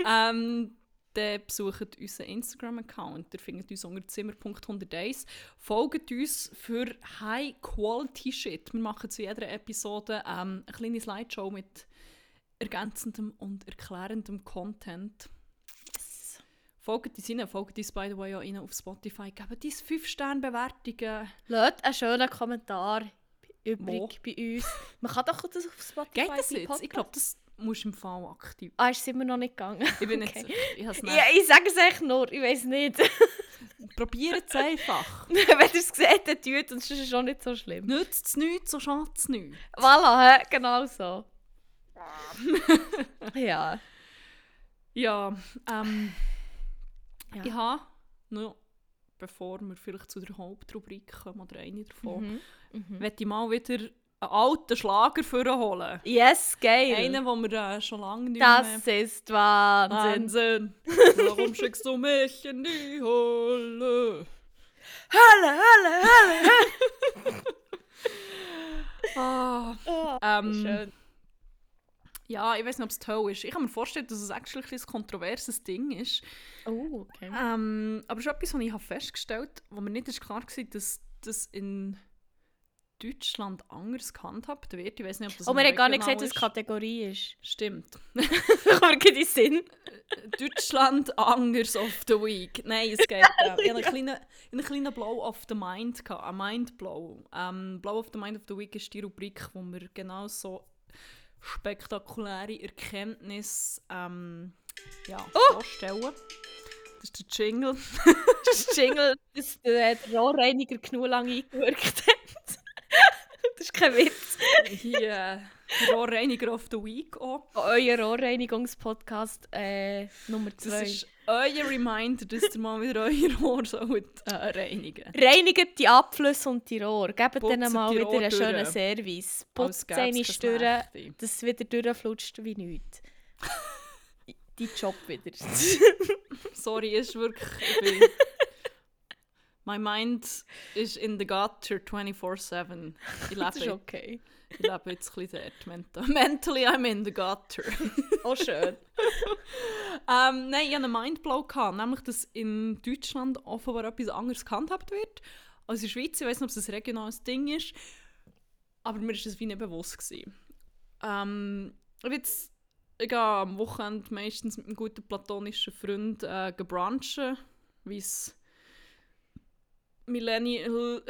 ähm, dann besucht unseren Instagram-Account. Ihr findet uns unter Zimmer Punkt hunderteins. Folgt uns für High-Quality-Shit. Wir machen zu jeder Episode ähm, eine kleine Slideshow mit ergänzendem und erklärendem Content. Yes. Folgt uns rein. Folgt uns, by the way, auch rein auf Spotify. Gebt uns fünf Sterne Bewertungen. Lasst einen schönen Kommentar übrig Mo. bei uns. Man kann doch das auf Spotify. Geht das jetzt? Ich glaube, das... musst im Fall aktiv. Ah, ist es immer noch nicht gegangen? Ich bin okay. nicht sicher. Ja, ich sage es echt nur, ich weiss nicht. Probiert es einfach. Wenn ihr es gesehen habt, dann ist es schon nicht so schlimm. Nützt es nichts, so schadet es nichts. Voilà, genau so. ja. Ja, ähm... Ja. Ich habe noch... Bevor wir vielleicht zu der Hauptrubrik kommen, oder eine davon, mhm. Mhm. möchte ich mal wieder... einen alten Schlager vorholen. Yes, geil. Einen, den wir äh, schon lange nicht das mehr... Das ist Wahnsinn. Wahnsinn. Warum schickst du mich in die Hölle? Hölle, Hölle, Hölle, Hölle. oh. Oh, ähm, schön. Ja, ich weiss nicht, ob es toll ist. Ich kann mir vorstellen, dass es eigentlich ein kontroverses Ding ist. Oh, okay. Ähm, aber es ist etwas, was ich festgestellt habe, wo mir nicht klar war, dass das in... Deutschland anders gehandhabt wird. Ich weiß nicht, ob das oh, wir haben gar nicht gesagt, dass es Kategorie ist. Stimmt. Kommt in den Sinn. Deutschland anders of the week. Nein, es geht. Äh, ich hatte einen, einen kleinen Blow of the Mind. Ein Mindblow. Ähm, Blow of the Mind of the Week ist die Rubrik, wo wir genau so spektakuläre Erkenntnisse ähm, ja, oh! vorstellen. Das ist der Jingle. das ist der Jingle, dass der Rohrreiniger genug lange eingewirkt hat. ist kein Witz. Hier, Rohrreiniger of the Week auch. Euer Rohrreinigungspodcast äh, Nummer zwei. Das ist euer Reminder, dass ihr mal wieder euer Rohr sollt, äh, reinigen sollt. Reinigt die Abflüsse und die Rohre. Gebt denen mal wieder einen schönen durch. Service. Putzt eine Störe, dass es wieder durchflutscht wie nichts. Dein Job wieder. Sorry, ist wirklich... My mind is in the gutter twenty-four seven. Ich lebe, das ist okay. Ich lebe jetzt ein bisschen dort. Mental. Mentally I'm in the gutter. Oh, schön. ähm, nein, ich hatte einen Mindblow, nämlich dass in Deutschland offenbar etwas anderes gehandhabt wird als in der Schweiz. Ich weiss nicht, ob es ein regionales Ding ist, aber mir war das wie nicht bewusst. Ähm, jetzt, ich gehe am Wochenende meistens mit einem guten platonischen Freund äh, brunchen, wie es Millennial,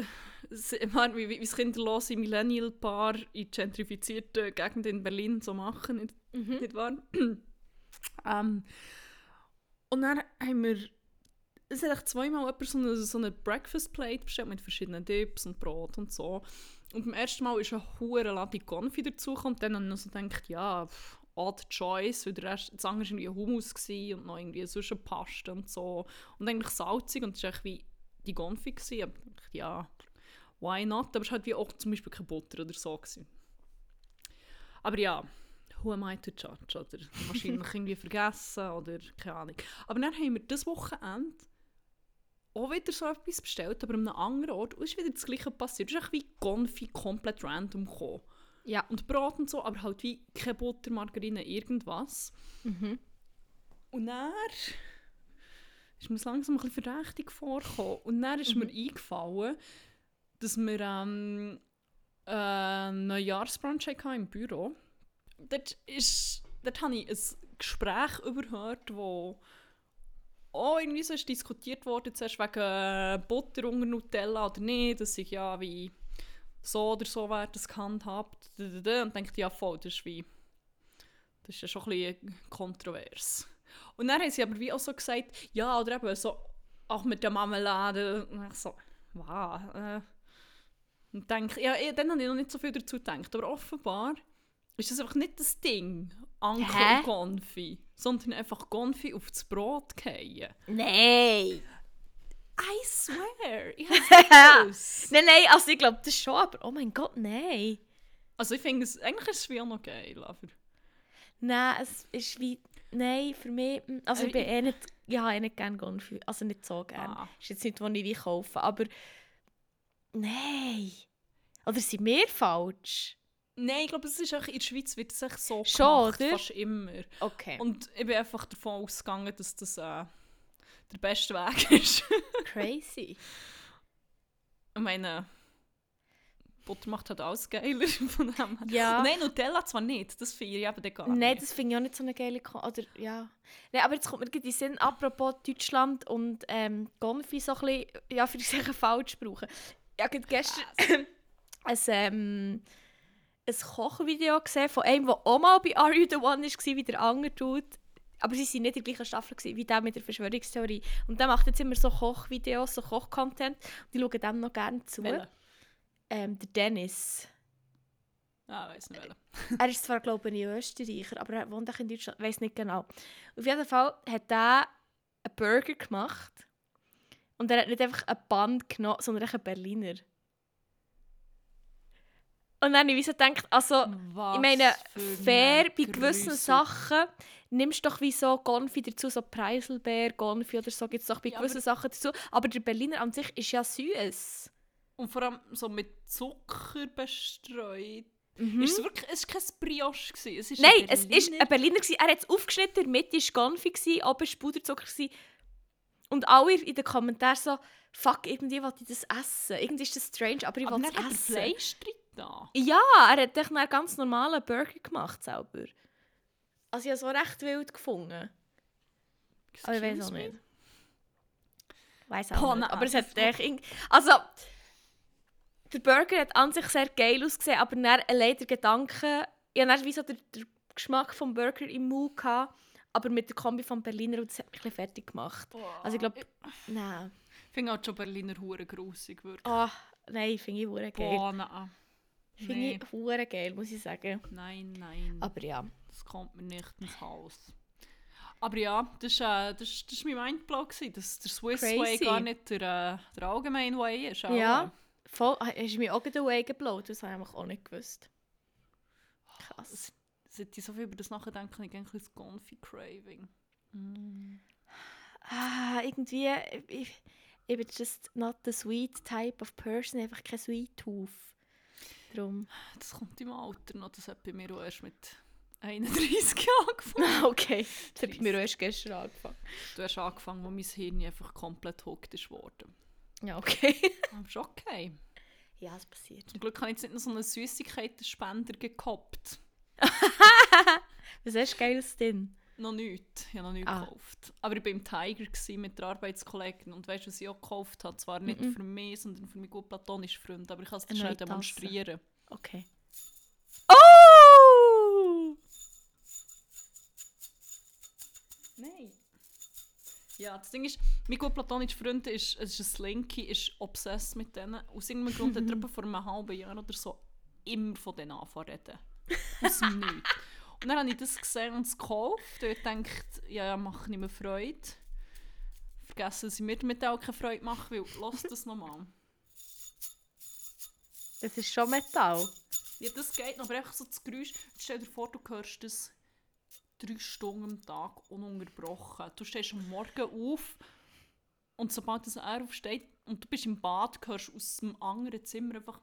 wie es kinderlose Millennial-Paar in gentrifizierten Gegenden in Berlin so machen, nicht, mhm. nicht wahr? ähm, und dann haben wir, es hat zweimal jemand so eine, so eine Breakfast-Plate bestellt mit verschiedenen Dips und Brot und so. Und beim ersten Mal ist eine hohe Latte Konfi dazugekommen und dann habe ich so gedacht, ja, pff, odd choice, weil der Rest, das andere war irgendwie Hummus und noch irgendwie sonst eine Paste und so. Und eigentlich salzig und es ist echt wie die Gonfi gsi, aber ja, why not? Aber es war halt wie auch zum Beispiel keine Butter oder so gsi. Aber ja, who am I to judge? Oder wahrscheinlich irgendwie vergessen oder keine Ahnung. Aber dann haben wir das Wochenende auch wieder so etwas bestellt, aber an einem anderen Ort, und es ist wieder das Gleiche passiert. Es ist wie Gonfi komplett random gekommen. Ja. Und Brot und so, aber halt wie keine Butter, Margarine, irgendwas. Mhm. Und dann... ist mir langsam ein bisschen verdächtig vorgekommen. Und dann ist mhm. mir eingefallen, dass wir ähm, äh, einen Neujahrsbrunch hatten im Büro. Dort, ist, dort habe ich ein Gespräch überhört, wo auch irgendwie so ist diskutiert wurde, zuerst wegen Butter unter Nutella oder nicht, dass ich ja wie so oder so wäre das gehandhabt. Und dann dachte ja voll, das ist wie, das ist ja schon ein bisschen kontrovers. Und dann haben sie aber wie auch so gesagt, ja, oder eben so, auch mit der Marmelade. Und ich so, wow. Äh. Und denke, ja, dann habe ich noch nicht so viel dazu gedacht. Aber offenbar ist das einfach nicht das Ding, Anker und Konfi, sondern einfach Konfi auf das Brot gehen. Nein! I swear! Ich habe es Nein, nein, also ich glaube das schon, aber oh mein Gott, nein. Also ich finde es, eigentlich ist es wie auch noch geil, aber... Nein, es ist wie... Nein, für mich... Also ich bin eh nicht... Ja, eh nicht gerne Gonfi. Also nicht so gerne. Ah. Ist jetzt nicht, was ich wie kaufe. Aber... Nein. Oder sind wir falsch? Nein, ich glaube, es ist auch, in der Schweiz wird es echt so gemacht. Schon, oder? Fast immer. Okay. Und ich bin einfach davon ausgegangen, dass das äh, der beste Weg ist. Crazy. Ich meine... Butter macht halt alles geiler von dem. Ja. Nein, Nutella zwar nicht, das feiere ich aber gar nicht. Nein, das finde ich auch nicht so eine geile Ko- oder ja. Nein, aber jetzt kommt mir in den Sinn, apropos Deutschland und ähm, Konfi so ein bisschen, ja, für die Sachen falsch brauchen. Ich habe gestern yes. ein, ähm, ein Kochvideo gesehen von einem, der auch mal bei Are You The One war, wie der andere tut. Aber sie waren nicht in der gleichen Staffel wie der mit der Verschwörungstheorie. Und der macht jetzt immer so Kochvideos, so Koch-Content. Die schauen dem noch gerne zu. Welle. Ähm, der Dennis. Ah, ich weiss nicht mehr. Er ist zwar, glaube ich, Österreicher, aber er wohnt auch in Deutschland. Ich weiss nicht genau. Auf jeden Fall hat er einen Burger gemacht. Und er hat nicht einfach einen Band genommen, sondern einen Berliner. Und dann habe ich so gedacht, also, was ich meine, fair, bei gewissen Grüße. Sachen nimmst du doch wie so Konfi dazu, so Preiselbeer, Konfi oder so, gibt es doch bei ja, gewissen Sachen dazu. Aber der Berliner an sich ist ja süß. Und vor allem so mit Zucker bestreut. Mhm. Ist es, wirklich, es war kein Brioche. Es ist Nein, es war ein Berliner. Er hat es aufgeschnitten, in der Mitte war Konfi, oben war Puderzucker. Und alle in den Kommentaren so, fuck, irgendwie wollte ich das essen. Irgendwie ist das strange, aber ich wollte es essen. Aber hat er Fleisch drin da? Ja, er hat einen ganz normalen Burger gemacht selber. Also ich habe es auch recht wild gefunden. Excuse aber ich weiß auch nicht. Ich weiss auch oh, nicht, aber es hat echt... Irgend- also... Der Burger hat an sich sehr geil ausgesehen, aber dann allein der Gedanke, ich hatte wie so den, den Geschmack des Burger im Mund, aber mit der Kombi von Berliner, und das hat mich ein bisschen fertig gemacht. Oh, also ich glaube, nein. Ich finde auch schon Berliner hure grusig wirklich. Oh, nein, finde ich hure geil. Oh, nein. Finde nee. ich hure geil, muss ich sagen. Nein, nein. Aber ja. Das kommt mir nicht ins Haus. Aber ja, das war äh, das, das mein Mindblow, dass der Swiss Crazy. Way gar nicht der, äh, der allgemeine Way ist. Alle. Ja, voll. Hast du mir auch den Way geblowt? Das habe ich auch nicht gewusst. Krass. Seit ich so viel über das nachdenke, habe ich ein bisschen das Confi-Craving. Mm. Ah, irgendwie... Ich, ich bin just not the sweet type of person, einfach kein Sweet-Tooth. Drum. Das kommt im Alter noch, das hat bei mir auch erst mit einunddreißig Jahren angefangen. Okay, das hat bei mir auch erst gestern angefangen. Du hast angefangen, wo mein Hirn einfach komplett hooked ist worden. Ja, okay. Aber ist okay. Ja, es passiert. Zum Glück habe ich jetzt nicht noch so einen Süßigkeiten-Spender gekoppt. Was hast du Geiles denn? Noch nichts. Ich habe noch nichts ah. gekauft. Aber ich war im Tiger mit der Arbeitskollegen. Und weißt du, was ich auch gekauft habe? Zwar nicht Mm-mm. für mich, sondern für meinen guten platonischen Freund. Aber ich kann es dir schnell demonstrieren. Okay. Oh! Nein. Ja, das Ding ist, mein gut platonischer Freund ist, es ist ein Slinky, ist obsessed mit denen. Aus irgendeinem Grund hat er vor einem halben Jahr oder so immer von denen angefangen zu reden. Aus dem Nichts. Und dann habe ich das gesehen und es gekauft. Und ich dachte, ja, mache nicht mehr Freude. Vergessen, dass ich mir damit auch keine Freude machen will. Lass das nochmal. Das ist schon Metall. Ja, das geht noch, aber einfach so das Geräusch. Stell dir vor, du hörst das drei Stunden am Tag ununterbrochen. Du stehst am Morgen auf und sobald das er aufsteht und du bist im Bad, hörst du aus dem anderen Zimmer einfach...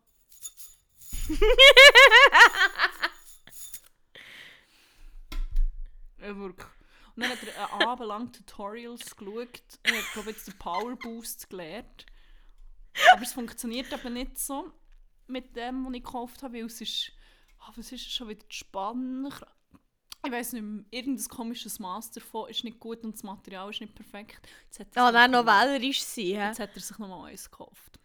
Und dann hat er einen Abend lang Tutorials geschaut und hat, glaube ich, jetzt den Power Boost gelernt. Aber es funktioniert aber nicht so mit dem, was ich gekauft habe, weil es ist, oh, was ist schon wieder spannend. Ich weiss nicht mehr, irgendein komisches Maß davon ist nicht gut und das Material ist nicht perfekt. Ja, dann noch wählerisch sein. Jetzt hat er sich nochmal eins gekauft.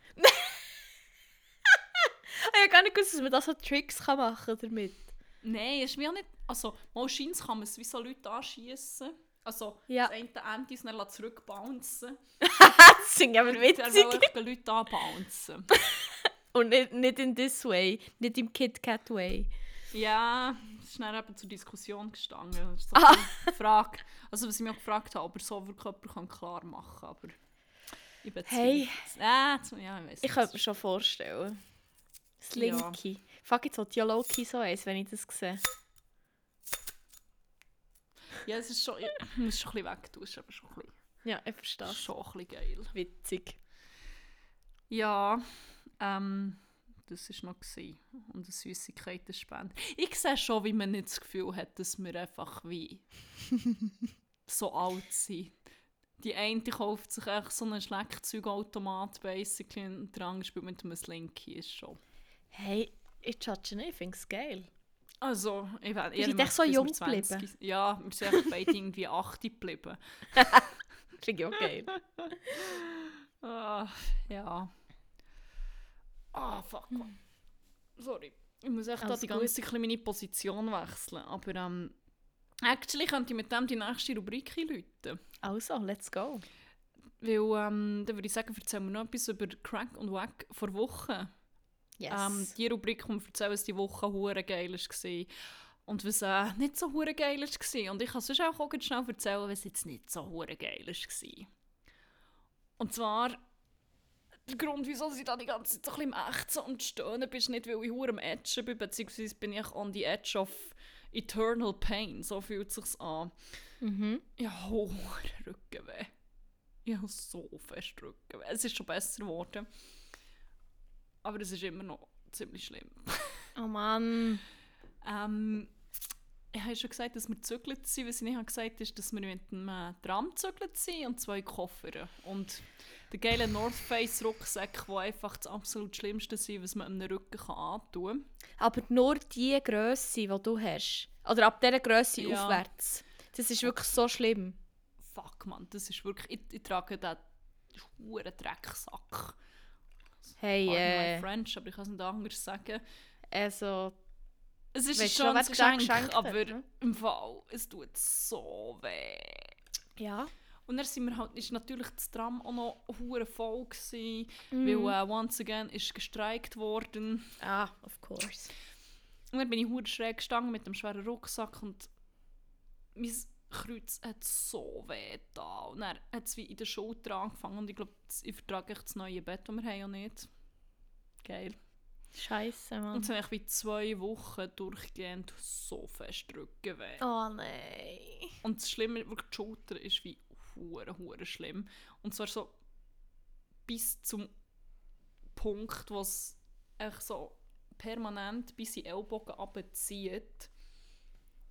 Ich habe gar nicht gewusst, dass man da so Tricks machen kann damit. Nein, es ist mir auch nicht... Also, meistens kann man es wie so Leute anschiessen. Also, ja. Das eine Ende ist dann zurückbouncen. Das sind aber witzig. Dann will ich den Leuten anbouncen. Und nicht, nicht in this way, nicht im Kit-Kat-Way. Ja, es ist dann eben zur Diskussion gestanden. Das ist so eine Frage. Also, was ich mich auch gefragt habe, ob er so Oberkörper klar machen kann. Aber ich bezweifle hey. ah, ja, ich, ich könnte mir schon vorstellen. Slinky. Ja. Fuck, jetzt hat Dialogi so eins, wenn ich das sehe. Ja, es ist schon... Ich muss schon ein bisschen wegtauschen, aber schon ein bisschen... Ja, ich verstehe. Schon ein bisschen geil. Witzig. Ja, ähm... Das war noch gewesen. Und eine Süßigkeit spenden. Ich sehe schon, wie man nicht das Gefühl hat, dass wir einfach wie... so alt sind. Die eine kauft sich echt so einen Schleckzeugautomat, basically, und der andere spielt mit einem Slinky, ist schon... Hey, ich judge nicht, ich finde es geil. Also, ich bin echt möchte, so jung geblieben. Ja, wir sind beide irgendwie acht geblieben. Finde ich auch geil. Ah, ja. Ah, fuck. Man. Sorry. Ich muss echt also da die ganze Zeit meine Position wechseln. Aber ähm, actually könnte ich mit dem die nächste Rubrik einläuten. Also, let's go. Weil, ähm, dann würde ich sagen, erzählen wir noch etwas über Crack und Wack vor Wochen. Yes. Ähm, die Rubrik, die wir erzählen, dass die Woche hure geil war. Und was äh, nicht so hure geil war. Und ich kann sonst auch ganz schnell erzählen, was jetzt nicht so hure geil war. Und zwar, der Grund, wieso ich da die ganze Zeit so ein bisschen am Ächzen und Stöhnen bin, ist nicht, weil ich hure am Edgen bin, beziehungsweise bin ich on the edge of eternal pain. So fühlt es sich an. Mhm. Ja, hure Rückenweh. Ich habe so fest Rückenweh. Es ist schon besser geworden. Aber es ist immer noch ziemlich schlimm. Oh Mann. ähm, ich habe schon gesagt, dass wir gezögert sind. Was ich nicht gesagt habe, ist, dass wir mit einem Tram gezögert sind und zwei Koffern. Und der geile North Face Rucksack, der einfach das absolut Schlimmste ist, was man einem Rücken antun kann. Aber nur die Grösse, die du hast. Oder ab dieser Grösse ja. aufwärts. Das ist wirklich so schlimm. Fuck, Mann. Das ist wirklich... Ich, ich trage diesen verdammten Drecksack. Hey, äh, mein French, aber ich kann es nicht anders sagen. Also, es ist schon ein Geschenk, aber hat, ne? Im Fall, es tut so weh. Ja. Und dann sind wir halt, ist natürlich das Tram auch noch hure voll gewesen, mm. weil uh, once again ist gestreikt worden. Ah, of course. Und dann bin ich hure schräg gestanden mit dem schweren Rucksack und mein Kreuz hat so weh da. Und dann hat es wie in der Schulter angefangen und ich glaube, ich vertrage echt das neue Bett, das wir haben, ja nicht. Geil. Scheiße, Mann. Und es hat wie zwei Wochen durchgehend so fest Rücken weh. Oh nein. Und das Schlimme, wirklich die Schulter ist wie hure, hure schlimm. Und zwar so bis zum Punkt, wo es echt so permanent bis in den Ellbogen runterzieht.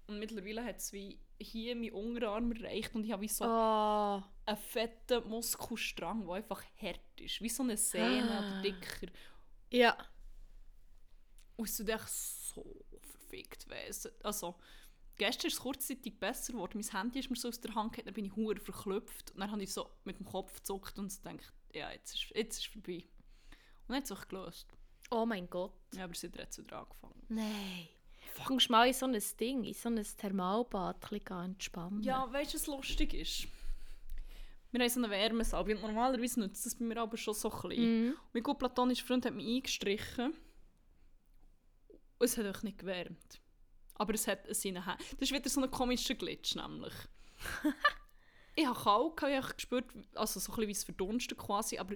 Und mittlerweile hat es wie hier mein Unterarm erreicht und ich habe wie so oh. einen fetten Muskelstrang, der einfach hart ist. Wie so eine Sehne ah. oder dicker. Ja. Und es tut echt so verfickt weh. Also, gestern ist es kurzzeitig besser geworden. Mein Handy ist mir so aus der Hand gekommen, dann bin ich verdammt verklüpft. Und dann habe ich so mit dem Kopf gezuckt und gedacht, ja, jetzt ist es jetzt vorbei. Und dann hat es sich gelöst. Oh mein Gott. Ja, aber sie hat jetzt wieder angefangen. Nein. Fuck. Kommst du mal in so ein Ding, in so ein Thermalbad entspannen? Ja, weißt du, was lustig ist? Wir haben so eine Wärmesalbe und normalerweise nützt das bei mir aber schon so klein. Mm. Mein gut platonischer Freund hat mich eingestrichen. Und es hat euch nicht gewärmt. Aber es hat seinen Händen. Das ist wieder so ein komischer Glitch, nämlich. Ich habe kalt, ich habe gespürt, also so ein bisschen wie es verdunstet quasi, aber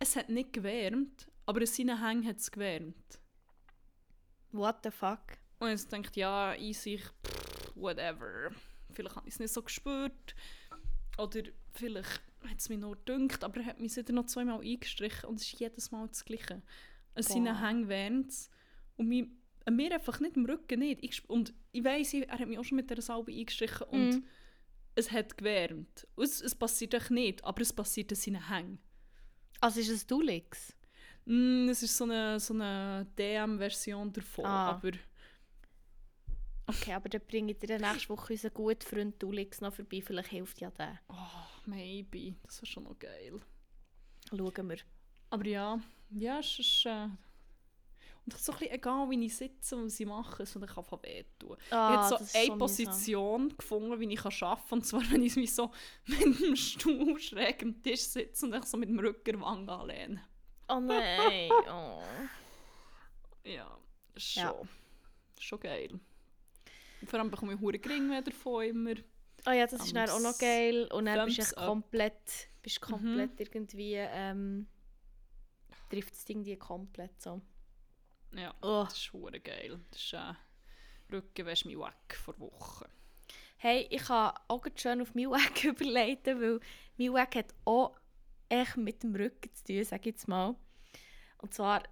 es hat nicht gewärmt, aber in seinen Händen hat es gewärmt. What the fuck? Und ich dachte, ja, easy, pff, whatever. Vielleicht habe ich es nicht so gespürt. Oder vielleicht hat es mich nur gedünkt, aber er hat mich wieder noch zweimal eingestrichen und es ist jedes Mal das Gleiche. An seinen Händen wärmt es. Und mich, mir einfach nicht, im Rücken nicht. Ich, und ich weiss, er hat mich auch schon mit dieser Salbe eingestrichen und mm. es hat gewärmt. Es, es passiert euch nicht, aber es passiert in seinen Hängen. Also ist es Dulix? Mm, es ist so eine, so eine D M-Version davon, ah. aber... Okay, aber dann bringe ich dir nächste Woche unseren guten Freund Dulix noch vorbei. Vielleicht hilft ja der. Oh, maybe. Das wäre schon noch geil. Schauen wir. Aber ja, ja, es ist... Äh, Und so ein bisschen egal, wie ich sitze und was ich mache, sondern ich kann einfach wehtun. Ah, ich habe so eine so Position mühsam. gefunden, wie ich arbeiten kann. Und zwar, wenn ich mich so mit dem Stuhl schräg am Tisch sitze und ich so mit dem Rückenwang anlehne. Oh nein. Oh. Ja, schon. Ja. Schon geil. Und vor allem bekomme ich verdammt gering mehr davon immer. Ah oh ja, das ist dann auch noch geil. Und dann bist du komplett, bist komplett mhm. irgendwie, ähm, trifft das Ding die komplett so. Ja, oh. das ist verdammt geil. Das ist äh, Rücken wäre mein Wack vor Wochen. Hey, ich habe auch schön auf mein Wack überleiten, weil mein Wack hat auch echt mit dem Rücken zu tun, sage ich jetzt mal. Und zwar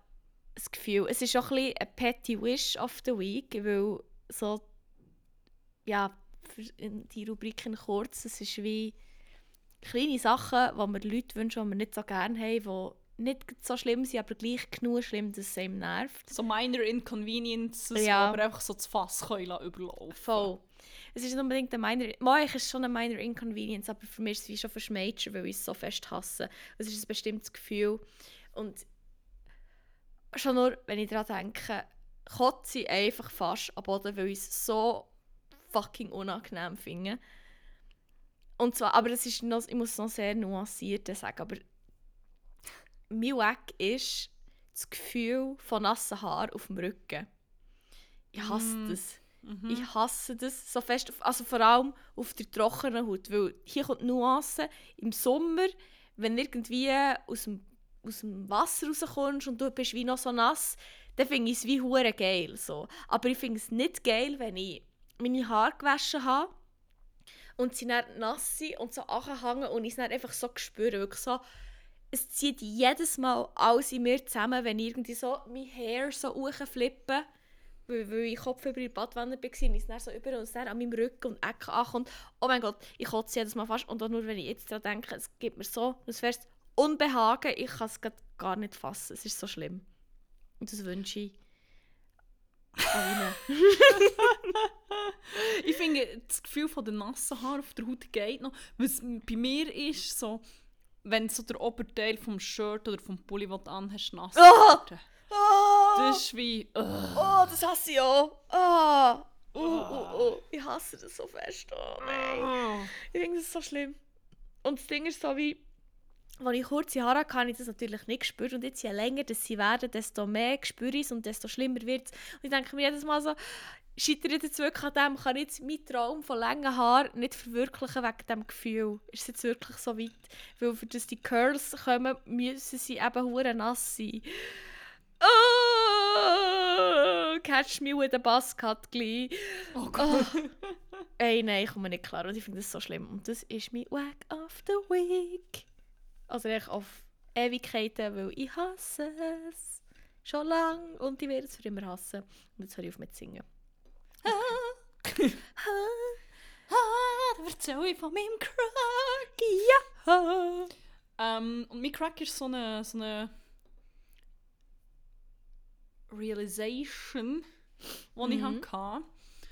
das Gefühl, es ist auch ein bisschen ein petty wish of the week, weil so, ja, die Rubrik in kurz, es ist wie kleine Sachen, die wir Leute wünschen, die wir nicht so gerne haben, die nicht so schlimm sind, aber gleich genug schlimm, dass es einem nervt. So minor inconveniences, ja. aber einfach so das Fass überlaufen. Voll. Es ist nicht unbedingt ein minor... Moi, es ist schon eine minor inconvenience, aber für mich ist es wie schon verschmähtchen, weil ich es so fest hasse. Es ist ein bestimmtes Gefühl. Und schon nur, wenn ich daran denke, kotze ich einfach fast am Boden, weil ich es so fucking unangenehm finde. Und zwar, aber es ist noch, ich muss es noch sehr nuanciert sagen, aber mein Wack ist das Gefühl von nassen Haaren auf dem Rücken. Ich hasse mm. das. Mm-hmm. Ich hasse das so fest, auf, also vor allem auf der trockenen Haut, weil hier kommt Nuance. Im Sommer, wenn du irgendwie aus dem, aus dem Wasser rauskommst und du bist wie noch so nass, dann finde ich es wie hure geil. So. Aber ich finde es nicht geil, wenn ich meine Haare gewaschen habe und sie dann nass sind und so anhängen und ich es dann einfach so spüre, wirklich so... Es zieht jedes Mal alles in mir zusammen, wenn ich irgendwie so mein Hair so hochflippe, weil, weil ich Kopf über die Badwanne war und es dann so über und es dann an meinem Rücken und Ecke ankommt. Oh mein Gott, ich kotze jedes Mal fast. Und auch nur, wenn ich jetzt daran denke, es gibt mir so ein festes Unbehagen, ich kann es gar nicht fassen. Es ist so schlimm. Und das wünsche ich allen. Ich finde, das Gefühl von den nassen Haaren auf der Haut geht noch. Was bei mir ist so... Wenn so der Oberteil vom Shirt oder vom Pulli, den du anhast, nass wird. Oh! Oh! Das ist wie... Oh, oh das hasse ich auch. Oh. Oh, oh, oh. Ich hasse das so fest. Oh, nein. Oh. Ich finde das so schlimm. Und das Ding ist so wie, als ich kurze Haare hatte, habe ich das natürlich nicht gespürt. Und jetzt, je länger dass sie werden, desto mehr spüre ich es und desto schlimmer wird es. Und ich denke mir jedes Mal so, scheitert jetzt wirklich an dem, kann ich jetzt meinen Traum von langen Haaren nicht verwirklichen wegen diesem Gefühl. Ist es jetzt wirklich so weit? Weil für das die Curls kommen, müssen sie eben verdammt nass sein. Oh, catch me with a buzz cut gleich. Oh Gott. Oh. Ey, nein, ich komme nicht klar und ich finde das so schlimm. Und das ist mein Wack of the Week. Also echt auf Ewigkeiten, weil ich hasse es. Schon lange und ich werde es für immer hassen. Und jetzt höre ich auf mit Singen. Okay. Da erzähle ich von meinem Crack. Ja. Ähm, und mein Crack ist so eine, so eine Realization, die mhm. ich hatte.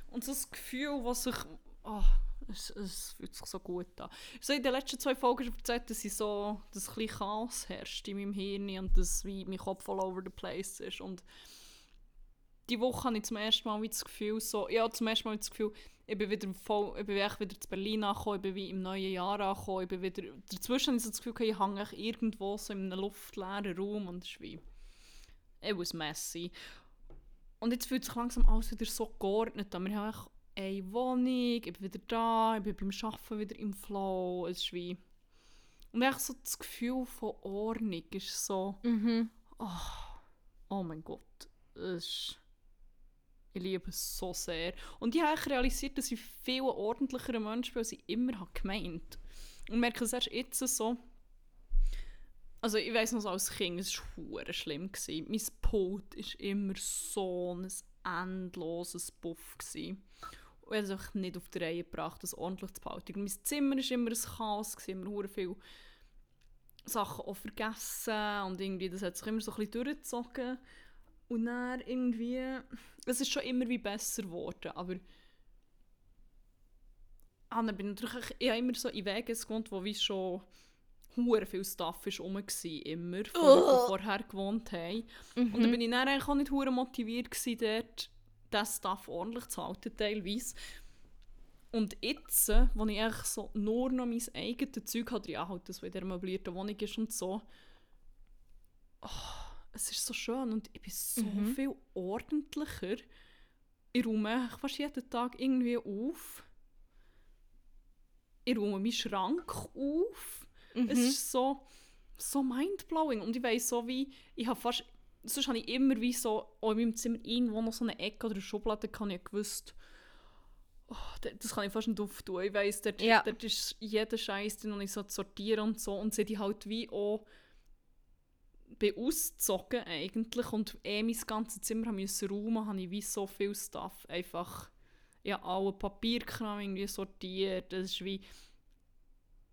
Und so das Gefühl, was ich... Oh, es, es fühlt sich so gut an. So in den letzten zwei Folgen habe ich erzählt, dass ich so das ein bisschen Chaos herrscht in meinem Hirn und dass wie mein Kopf all over the place ist. Und diese Woche habe ich zum ersten Mal das Gefühl, so, ja, zum ersten Mal das Gefühl, ich bin wieder, voll, ich bin wieder zu Berlin angekommen, ich bin wie im neuen Jahr angekommen, ich bin wieder... Dazwischen habe ich so das Gefühl, ich hänge irgendwo so in einem luftleeren Raum und es ist wie... It was messy. Und jetzt fühlt sich langsam alles wieder so geordnet an. Wir haben auch eine Wohnung, ich bin wieder da, ich bin beim Arbeiten wieder im Flow. Es ist wie... Und echt so das Gefühl von Ordnung ist so... Mhm. Oh, oh mein Gott. Es ist, ich liebe es so sehr. Und ich habe realisiert, dass ich viel ordentlicher Mensch bin, als ich immer gemeint habe. Und merke es erst jetzt so... Also ich weiss noch, als Kind, es war verdammt schlimm. Mein Pult war immer so ein endloses Puff. Und ich habe es nicht auf die Reihe gebracht, das ordentlich zu behalten. Und mein Zimmer war immer ein Chaos, immer viele Sachen auch vergessen. Und irgendwie, das hat sich immer so ein bisschen durchgezogen. Und dann irgendwie... Es ist schon immer wie besser geworden, aber... Ah, dann bin ich, natürlich, ich habe immer so in Wegen gewohnt, wo wie schon... Huere viel Stuff war rum, immer, von wo wir vorher gewohnt haben. Mhm. Und dann bin ich dann eigentlich auch nicht huere motiviert gewesen, dort diesen Stuff ordentlich zu halten, teilweise. Und jetzt, wo ich eigentlich so nur noch mein eigenes Zeug habe, ja, halt, das, was in dieser möblierten Wohnung ist und so, oh, es ist so schön und ich bin so mhm. viel ordentlicher. Ich räume fast jeden Tag irgendwie auf. Ich räume meinen Schrank auf. Mhm. Es ist so, so mindblowing. Und ich weiss so wie, ich habe fast, sonst habe ich immer wie so, auch in meinem Zimmer irgendwo noch so eine Ecke oder eine Schublade, kann ich gewusst, oh, das kann ich fast nicht auftun. Ich weiss, dort, ja. dort ist jeder Scheiß drin und ich so sortiere und so. Und sie die halt wie auch ausgezogen eigentlich. Und eh mein ganzes Zimmer haben müssen räumen, habe ich wie so viel Stuff einfach, ja, alle Papierkram irgendwie sortiert. Das ist wie...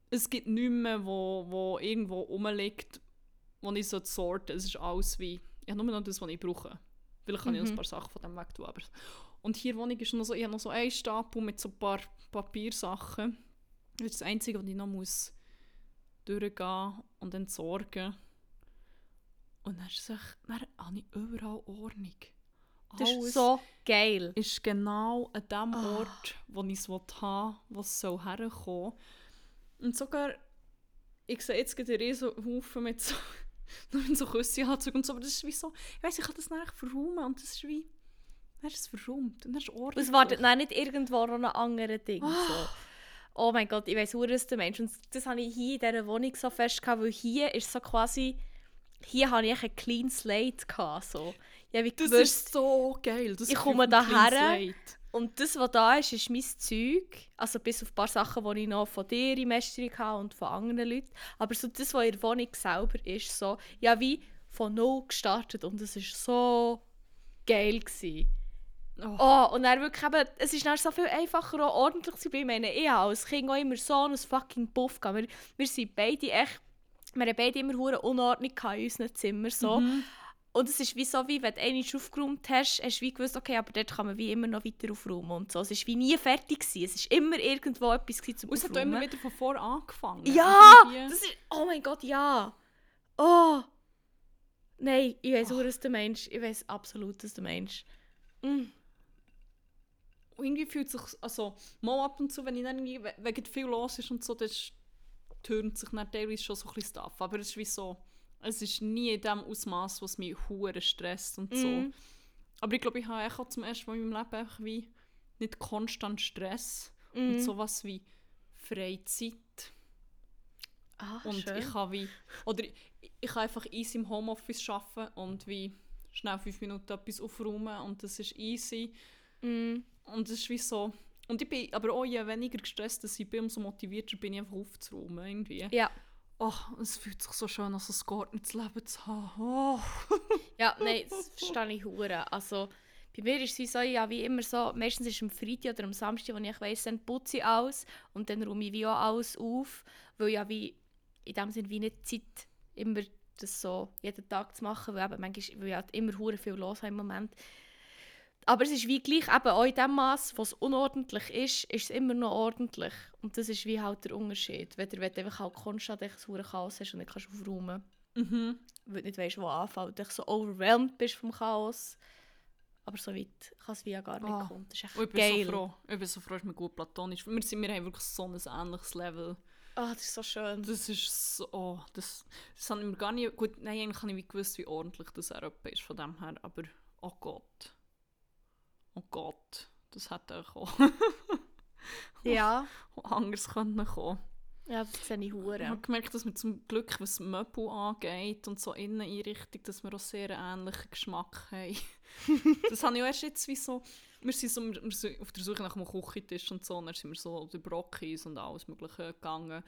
Es gibt nichts mehr, wo, wo irgendwo rumliegt, wo ich so sorte. Es ist alles wie... Ich habe nur noch das, was ich brauche. Vielleicht kann mhm. ich noch ein paar Sachen von dem weg tun. Aber und hier Wohnung ist noch so... Ich habe noch so einen Stapel mit so ein paar Papiersachen. Das ist das Einzige, was ich noch muss durchgehen und entsorgen. Und dann, ist echt, dann habe ich überall Ordnung. Das alles ist so geil. Ist genau an dem oh. Ort, wo ich es haben will, wo es herkommen soll. Und sogar, ich sehe jetzt gerade einen so Haufen mit so, so Küssenanzug und so, aber das ist wie so, ich weiss, ich kann das nachher verräumen und das ist wie, dann ist es verräumt und dann ist es ordentlich. Es wartet nein, nicht irgendwo an einem anderen Ding. Oh, so. Oh mein Gott, ich weiss, wo ist der Mensch. Und das habe ich hier in dieser Wohnung so fest gehabt, weil hier ist so quasi, hier hatte ich einen clean slate gehabt, so. Ja, wie gewusst, das ist so geil. Das ich komme daher. Und das, was da ist, ist mein Zeug. Also bis auf ein paar Sachen, die ich noch von dir in Mästerung habe und von anderen Leuten. Aber so das, was in der Wohnung selber ist, so, ja, wie von null gestartet. Und das war so geil. Oh. Oh, und dann wirklich eben, es ist dann so viel einfacher und ordentlich zu bleiben. Ich meine, ich habe als Kind auch immer so einen fucking Puff gehabt. Wir, wir sind beide echt, wir haben beide immer verdammt Unordnung in unseren Zimmern. So. Mhm. Und es ist wie so, wie wenn du einmal aufgeräumt hast, hast du wie gewusst, okay, aber dort kann man wie immer noch weiter aufräumen und so. Es war wie nie fertig gewesen. Es war immer irgendwo etwas zum Aufräumen. Es hat immer wieder von vorne angefangen. Ja! Das ist, oh mein Gott, ja! Oh! Nein, ich weiss auch, dass der Mensch, ich weiss absolut, dass der Mensch. Mm. Irgendwie fühlt es sich, also mal ab und zu, wenn ich dann irgendwie, wegen viel los ist und so, das ist türmt sich dann teilweise schon so ein bisschen Stuff. Aber es ist wie so, es ist nie in dem Ausmaß, was mich hure stresst und so. Mm. Aber ich glaube, ich habe auch zum ersten Mal in meinem Leben einfach wie nicht konstant Stress mm. und sowas wie Freizeit. Ah, und schön. Ich kann wie, oder ich, ich kann einfach easy im Homeoffice arbeiten und wie schnell fünf Minuten etwas aufräumen und das ist easy. Mm. Und es ist wie so, und ich bin aber auch je weniger gestresst als ich bin, umso motivierter bin ich einfach aufzuräumen irgendwie. Ja. Oh, es fühlt sich so schön an, so ein geordnetes Leben zu haben. Oh. Ja, nein, das verstehe ich hure. Also bei mir ist es wie so, ja, wie immer so, meistens ist es am Freitag oder am Samstag, wo ich weiss, dann putze ich alles und dann räume ich wie auch alles auf, weil ja wie in dem Sinne wie nicht Zeit, immer das so jeden Tag zu machen, weil eben manchmal, weil ich halt immer hure viel los habe im Moment. Aber es ist wie gleich, eben auch in dem Mass, was unordentlich ist, ist es immer noch ordentlich. Und das ist wie halt der Unterschied. Wenn du einfach halt konstant ein hohes Chaos hast und nicht kannst aufräumen. Mhm. Weil du nicht weißt, wo anfangen. Weil du so overwhelmed bist vom Chaos. Aber so weit kann es wie ja gar nicht oh. kommen. Das ist echt ich geil. So froh. Ich bin so froh, dass wir gut platonisch wir sind. Wir haben wirklich so ein ähnliches Level. Ah, oh, das ist so schön. Das ist so... Oh, das, das habe ich mir gar nicht... Gut, nein, eigentlich habe ich nicht gewusst, wie ordentlich das Europa ist von dem her. Aber, oh Gott. Oh Gott, das hätte auch kommen. Ja. Und anders könnte kommen. Ja, das sehe ich hure. Ich habe gemerkt, dass wir zum Glück, was Möbel angeht und so Inneneinrichtung, dass wir auch sehr ähnlichen Geschmack haben. Das habe ich auch erst jetzt wie so... Wir sind, so, wir sind auf der Suche nach einem Küchentisch und so, und dann sind wir so über Brockies und alles Mögliche gegangen.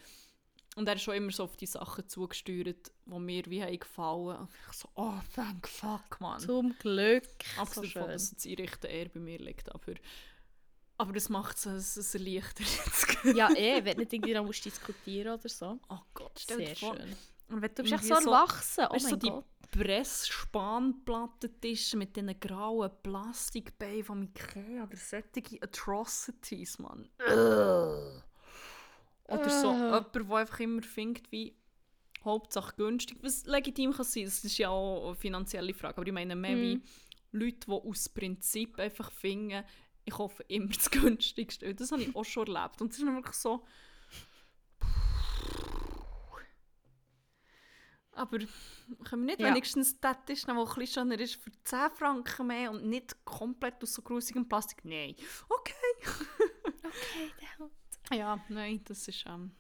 Und er ist schon immer so auf die Sachen zugesteuert, die mir wie haben gefallen. Und ich so, oh, thank fuck, man. Zum Glück. Absolut, so dass das Einrichten eher bei mir liegt. Aber, aber das macht es, es, es erleichtert jetzt. Ja, eh, wenn du nicht irgendwie musst diskutieren oder so. Oh Gott, stell dir vor. Schön. Und wenn du bist echt so erwachsen. Oh mein Gott. Die Pressspanplattentische mit diesen grauen Plastikbeinen von Ikea oder solche Atrocities, man. Oder so jemand, der einfach immer findet, wie Hauptsache günstig, was legitim kann sein, das ist ja auch eine finanzielle Frage, aber ich meine mehr mm. wie Leute, die aus Prinzip einfach finden, ich hoffe immer das günstigste, das habe ich auch schon erlebt und es ist wirklich so... Aber können wir nicht ja. wenigstens das ist, der ein bisschen schöner ist, für zehn Franken mehr und nicht komplett aus so grusigem Plastik? Nein. Okay. Okay, dann... Ja, nein, das ist, ähm,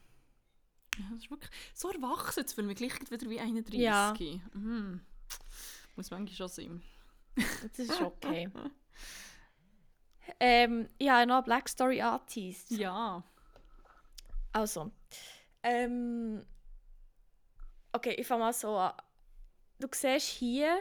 das ist wirklich so erwachsen, jetzt fühlen wir gleich wieder wie einunddreißig. Ja. Mm. Muss manchmal schon sein. Das ist okay. ähm, ja, noch eine Black Story Artist. Ja. Also, ähm, okay, ich fange mal so an. Du siehst hier,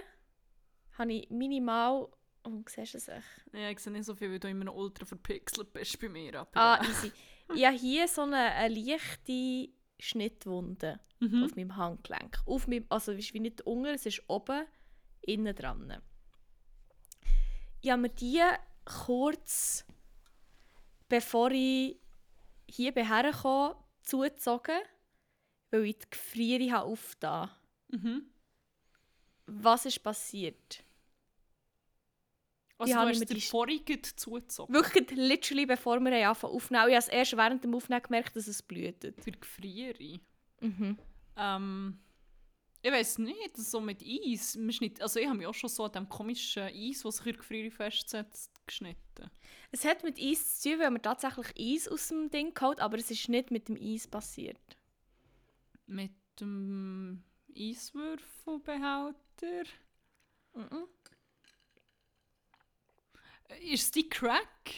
habe ich minimal... Oh, siehst du es echt? Ja, ich sehe nicht so viel, weil du immer noch ultra verpixelt bist bei mir. Aber ah, ja. Easy. Ich habe hier so eine, eine leichte Schnittwunde mhm. auf meinem Handgelenk. Auf meinem, also es ist wie nicht unten, es ist oben, innen dran. Ich habe mir die kurz, bevor ich hierher kam, zugezogen, weil ich die Gefriere aufgetan habe. Mhm. Was ist passiert? Also die du hast dir vorhin zugezogen? Wirklich, literally, bevor wir anfangen aufnehmen. Ich habe erst während dem Aufnehmen gemerkt, dass es blühtet. Für Gefriere? Mhm. Ähm, ich weiss nicht, so mit Eis. Schnitt, also ich habe mich auch schon so an diesem komischen Eis, das sich in Gefriere festsetzt, geschnitten. Es hat mit Eis zu tun, weil wir tatsächlich Eis aus dem Ding geholt, aber es ist nicht mit dem Eis passiert. Mit dem Eiswürfelbehälter? Mhm. Ist die Crack?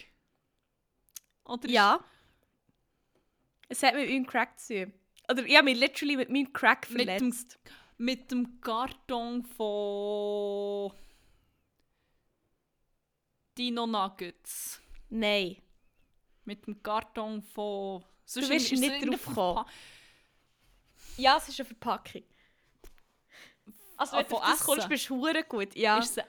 Oder ja. Es hat mit meinem Crack zu tun. Oder ich habe mich literally mit meinem Crack verletzt. Mit dem, mit dem Karton von... Dino Nuggets. Nein. Mit dem Karton von... Du wirst nicht drauf gekommen. Ja, es ist eine Verpackung. Also wenn ah, du auf das kommst, bist du verdammt gut. Ja. Ist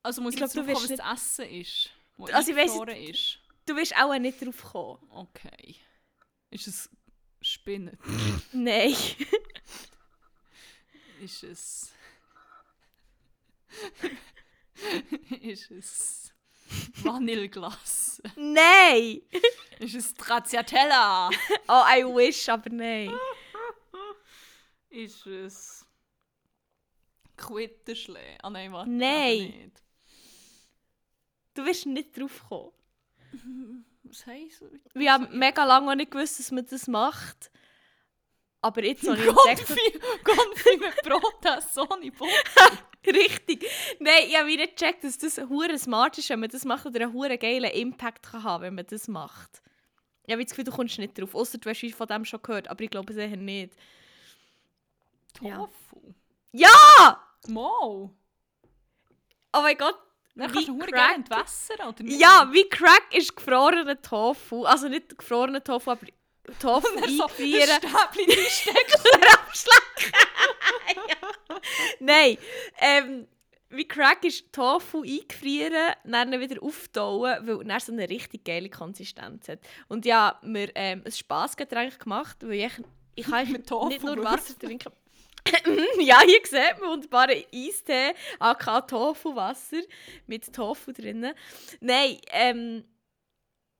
Also muss ich, ich glaub, drauf kommen, was das Essen ist, was also eingefroren ist? Du wirst auch nicht drauf kommen. Okay. Ist es Spinnen? Nein. Ist es... ist es... Vanilleglas. Nein! Ist es Stracciatella? Oh, I wish, aber nein. Ist es Quitterschlee? Ah oh, nein, warte. Nein! Du wirst nicht drauf kommen. Was heisst das? Wir haben mega lange nicht gewusst, dass man das macht. Aber jetzt habe ich entdeckt... Konfi mit Protasoni Butter. Richtig. Nein, ich habe wieder gecheckt, dass das hure smart ist, wenn man das macht, oder einen hure geilen Impact kann haben, wenn man das macht. Ich habe das Gefühl, du kommst nicht drauf. Ausser du hast von dem schon gehört, aber ich glaube es eher nicht. Tofu? Ja! Ja! Mal! Oh mein Gott. Dann kannst du verdammt gerne entwässern, oder nicht? Ja, wie Crack ist gefrorener Tofu. Also nicht gefrorener Tofu, aber... Tofu einfrieren. Und dann so ja. Nein. Ähm, wie Crack ist Tofu eingefrieren, dann wieder auftauen, weil er so eine richtig geile Konsistenz hat. Und ja, mir ähm, ein Spassgetränk gemacht, weil ich, ich kann eigentlich nicht nur Wasser trinken. Ja, hier sieht man wunderbaren Eistee, aka Tofu-Wasser mit Tofu drin. Nein, ähm,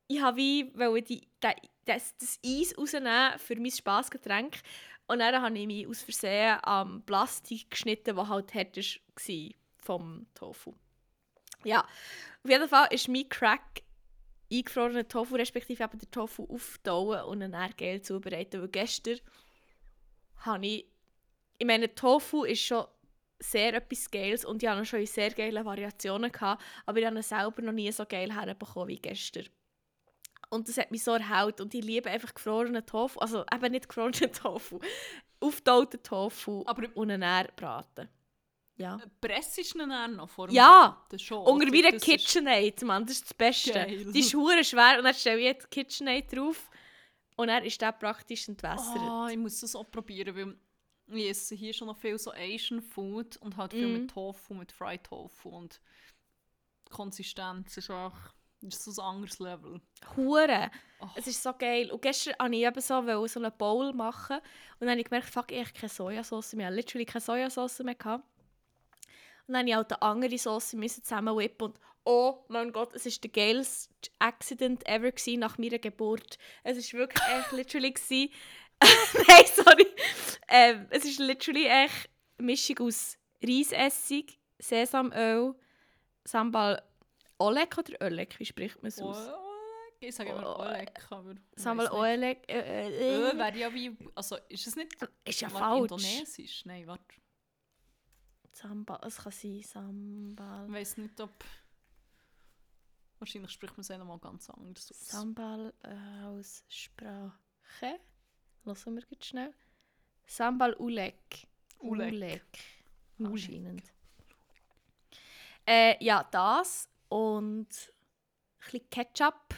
ich habe wie weil die, die Das, das Eis rausnehmen für mein Spassgetränk. Und dann habe ich mich aus Versehen am Plastik geschnitten, das halt hart war vom Tofu. Ja, auf jeden Fall ist mein Crack eingefrorener Tofu, respektive eben den Tofu auftauen und dann geil zubereiten. Weil gestern habe ich... Ich meine, Tofu ist schon sehr etwas Geiles und ich hatte schon in sehr geilen Variationen gehabt, aber ich habe ihn selber noch nie so geil herbekommen wie gestern. Und das hat mich so erhellt. Und ich liebe einfach gefrorenen Tofu. Also eben nicht gefrorenen Tofu. Aufgetauten Tofu. Aber und ihn dann braten. Ja. Pressest du ihn dann noch vor dem ja! Schon, unter wie einer KitchenAid, Mann. Das ist das Beste. Geil. Die ist verdammt schwer. Und dann stelle ich jetzt KitchenAid drauf. Und dann ist der praktisch entwässert. Ah, oh, ich muss das auch probieren, weil ich esse hier schon noch viel so Asian Food. Und halt viel mm. mit Tofu, mit Fried Tofu. Und die Konsistenz ist auch... Das ist so ein anderes Level. Hure! Oh. Es ist so geil. Und gestern wollte ich eben so, so einen Bowl machen. Und dann habe ich gemerkt, fuck, ich habe keine Sojasauce mehr. Ich habe literally keine Sojasauce mehr gehabt. Und dann musste ich halt eine andere Sauce zusammenwippen. Und oh mein Gott, es war der geilste Accident ever nach meiner Geburt. Es war wirklich echt literally... Gewesen. Nein, sorry. Ähm, es war literally echt eine Mischung aus Reisessig, Sesamöl, Sambal... Oleg oder Oleg? Wie spricht man es aus? Oleg? Ich sage immer Oleg. Sag mal Oleg. Ö wäre ja wie... Also ist es nicht... Ist ja falsch. Indonesisch? Nein, warte. Sambal. Es kann sein Sambal. Ich weiss nicht, ob... Wahrscheinlich spricht man es einmal ganz anders aus. Sambal aus Sprache. Lassen wir jetzt schnell. Sambal Oleg. Oleg. Anscheinend. Äh, ja, das... Und ein bisschen Ketchup,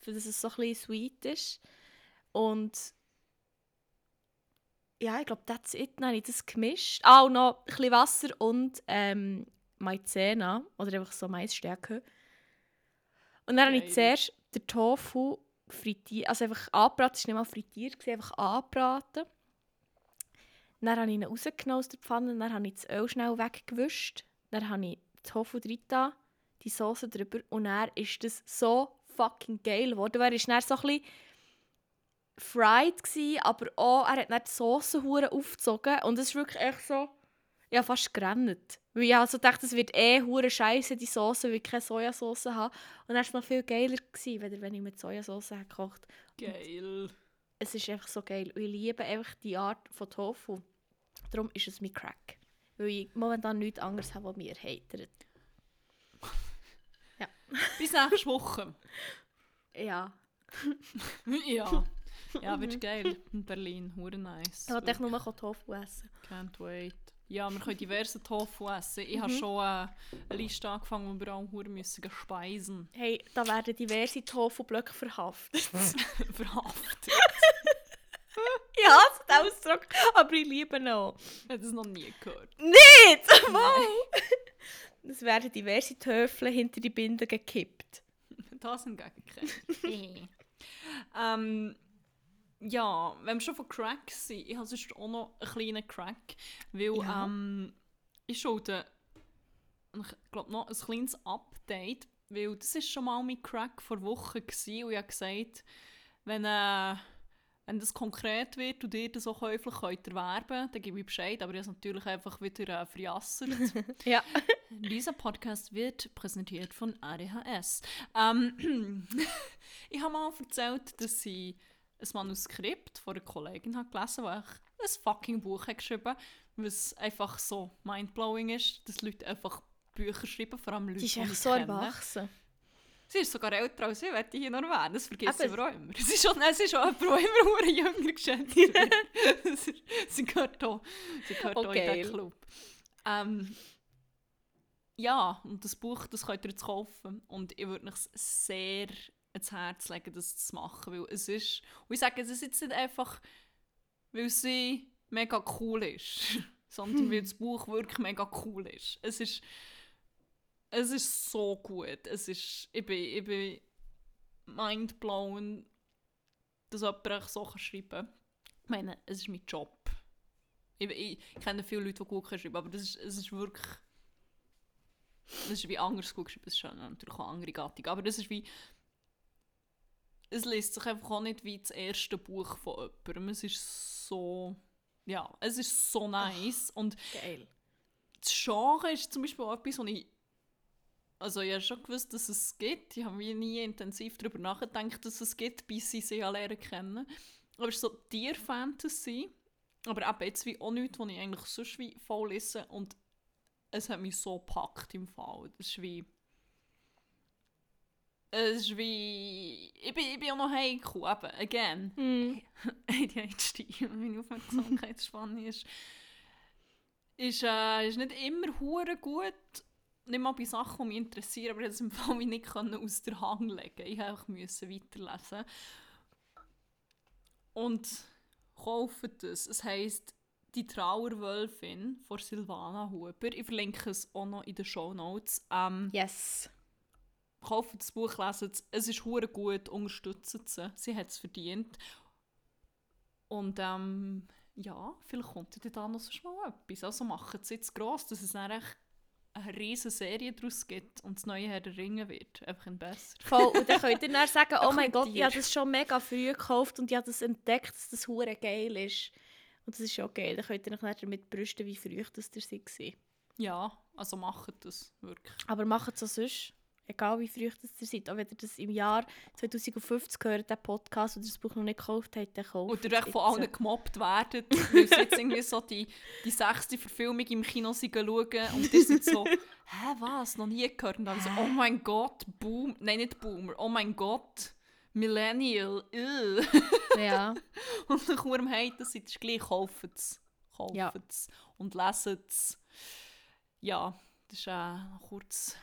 für dass es so ein bisschen sweet ist. Und ja, ich glaube, that's it. Dann habe ich das gemischt. Ah, und noch ein bisschen Wasser und ähm, Maizena. Oder einfach so Maisstärke. Und dann okay. habe ich zuerst den Tofu frittiert. Also einfach angebraten. Es war nicht mal frittiert, einfach angebraten. Dann habe ich ihn rausgenommen aus der Pfanne. Dann habe ich das Öl schnell weggewischt. Dann habe ich den Tofu reingetan. Die Soße drüber und dann ist das so fucking geil geworden. Er war dann so ein bisschen fried gsi, aber auch, er hat dann die Soße hure aufgezogen und es ist wirklich echt so, ich habe fast gerannt. Weil ich also dachte, es wird eh hure scheiße die Soße, weil ich keine Sojasauce habe. Und dann war es noch viel geiler gewesen, wenn ich mit Sojasauce gekocht habe. Geil. Und es ist einfach so geil. Und ich liebe einfach die Art von Tofu. Darum ist es mein Crack. Weil ich momentan nichts anderes habe, was mich erheitert. Ja. Bis nächste Woche. Ja. ja. Ja, wird geil. In Berlin, hure nice. Ich wollte nur Tofu essen. Can't wait. Ja, wir können diverse Tofu essen. Ich mhm. habe schon äh, eine Liste angefangen, wo wir auch hure müssen speisen. Hey, da werden diverse Tofu-Blöcke verhaftet. verhaftet? Ja, das ist der Ausdruck, aber ich liebe ihn auch. Ich habe das noch nie gehört. Nicht! Wow! Es werden diverse Töffel hinter die Binde gekippt. Das sind Gegenkämpfe. ähm, ja, wenn wir schon von Crack sind, ich habe sonst auch noch einen kleinen Crack, weil ja. ähm, ich schaute, ich glaube noch ein kleines Update, Weil das war schon mal mein Crack vor Wochen gewesen, und ich habe gesagt, wenn, äh, wenn das konkret wird und ihr das auch käuflich könnt erwerben, dann gebe ich Bescheid, aber ich habe es natürlich einfach wieder äh, verjassert. Ja. Dieser Podcast wird präsentiert von A D H S. Ähm, ich habe mal erzählt, dass ich ein Manuskript von einer Kollegin habe gelesen habe, die ein fucking Buch hat geschrieben, was einfach so mindblowing ist, dass Leute einfach Bücher schreiben, vor allem Leute, die ich kenne. Die ist echt so erwachsen. Sie ist sogar älter als ich, werde ich hier noch erwähnen. Das vergisst sie aber auch immer. Sie ist schon ein Pro immer eine jüngere Geschäftsführer. Sie gehört auch, sie gehört okay. auch in diesen Club. Ähm, ja, und das Buch, das könnt ihr jetzt kaufen. Und ich würde mich sehr ans Herz legen, das zu machen. Weil es ist, und ich sage, es ist jetzt nicht einfach, weil sie mega cool ist, sondern hm. weil das Buch wirklich mega cool ist. Es ist, es ist so gut. Es ist, ich bin, ich bin mindblown, dass jemand so schreiben kann. Ich meine, es ist mein Job. Ich, ich, ich kenne viele Leute, die gut schreiben, aber das ist, es ist wirklich... Es ist wie anders gut geschrieben. Es ist natürlich auch eine andere Gattung, aber das ist wie... Es liest sich einfach auch nicht wie das erste Buch von jemandem. Es ist so... Ja, es ist so nice. Ach, und geil. Das Genre ist zum Beispiel auch etwas, wo ich... Also ich habe schon gewusst, dass es gibt. Ich habe nie intensiv darüber nachgedacht, dass es gibt, bis ich sie ja lernen kennen. Aber es ist so Tier-Fantasy. Aber eben jetzt wie auch nichts, was ich eigentlich sonst wie voll lese. Und es hat mich so gepackt im Fall. Es ist wie... Es ist wie... Ich bin, ich bin auch noch heikel, eben. Again. Mm. A D H D, meine Aufmerksamkeitsspanne ist... Ist, äh, ist nicht immer hure gut. Nicht mal bei Sachen, die mich interessieren, aber ich konnte es im Fall nicht aus der Hand legen. Ich musste weiterlesen. Und kauft es. Es heisst «Die Trauerwölfin» von Silvana Huber. Ich verlinke es auch noch in den Shownotes. Ähm, yes. Kauft das Buch, lesen es. Es ist hure gut, unterstützt sie. Sie hat es verdient. Und ähm, ja, vielleicht kommt ihr da noch sonst mal etwas. Also macht es jetzt gross, dass es dann echt eine riesen Serie daraus gibt und das neue Herr der Ringe wird. Einfach ein besser. Voll, und dann könnt ihr dann sagen, oh mein Gott, ich habe das schon mega früh gekauft und ich habe das entdeckt, dass das hure geil ist. Und das ist auch geil. Dann könnt ihr dann damit brüsten, wie früh das ihr seid. Ja, also macht das wirklich. Aber macht es auch sonst. Egal wie früh das ihr seid. Auch wenn ihr das im Jahr zweitausendfünfzig gehört, den Podcast, oder das Buch noch nicht gekauft habt, dann kauft es. Oder euch von allen gemobbt werdet, weil sie jetzt irgendwie so die, die sechste Verfilmung im Kino schauen und die sind so, hä, was, noch nie gehört. Und dann so, oh mein Gott, Boom, nein, nicht Boomer, oh mein Gott, Millennial, ew. Ja. Und nach eurem Haten seid ihr gleich, kauft es. Kauft ja. Und leset es. Ja, das ist äh, kurz...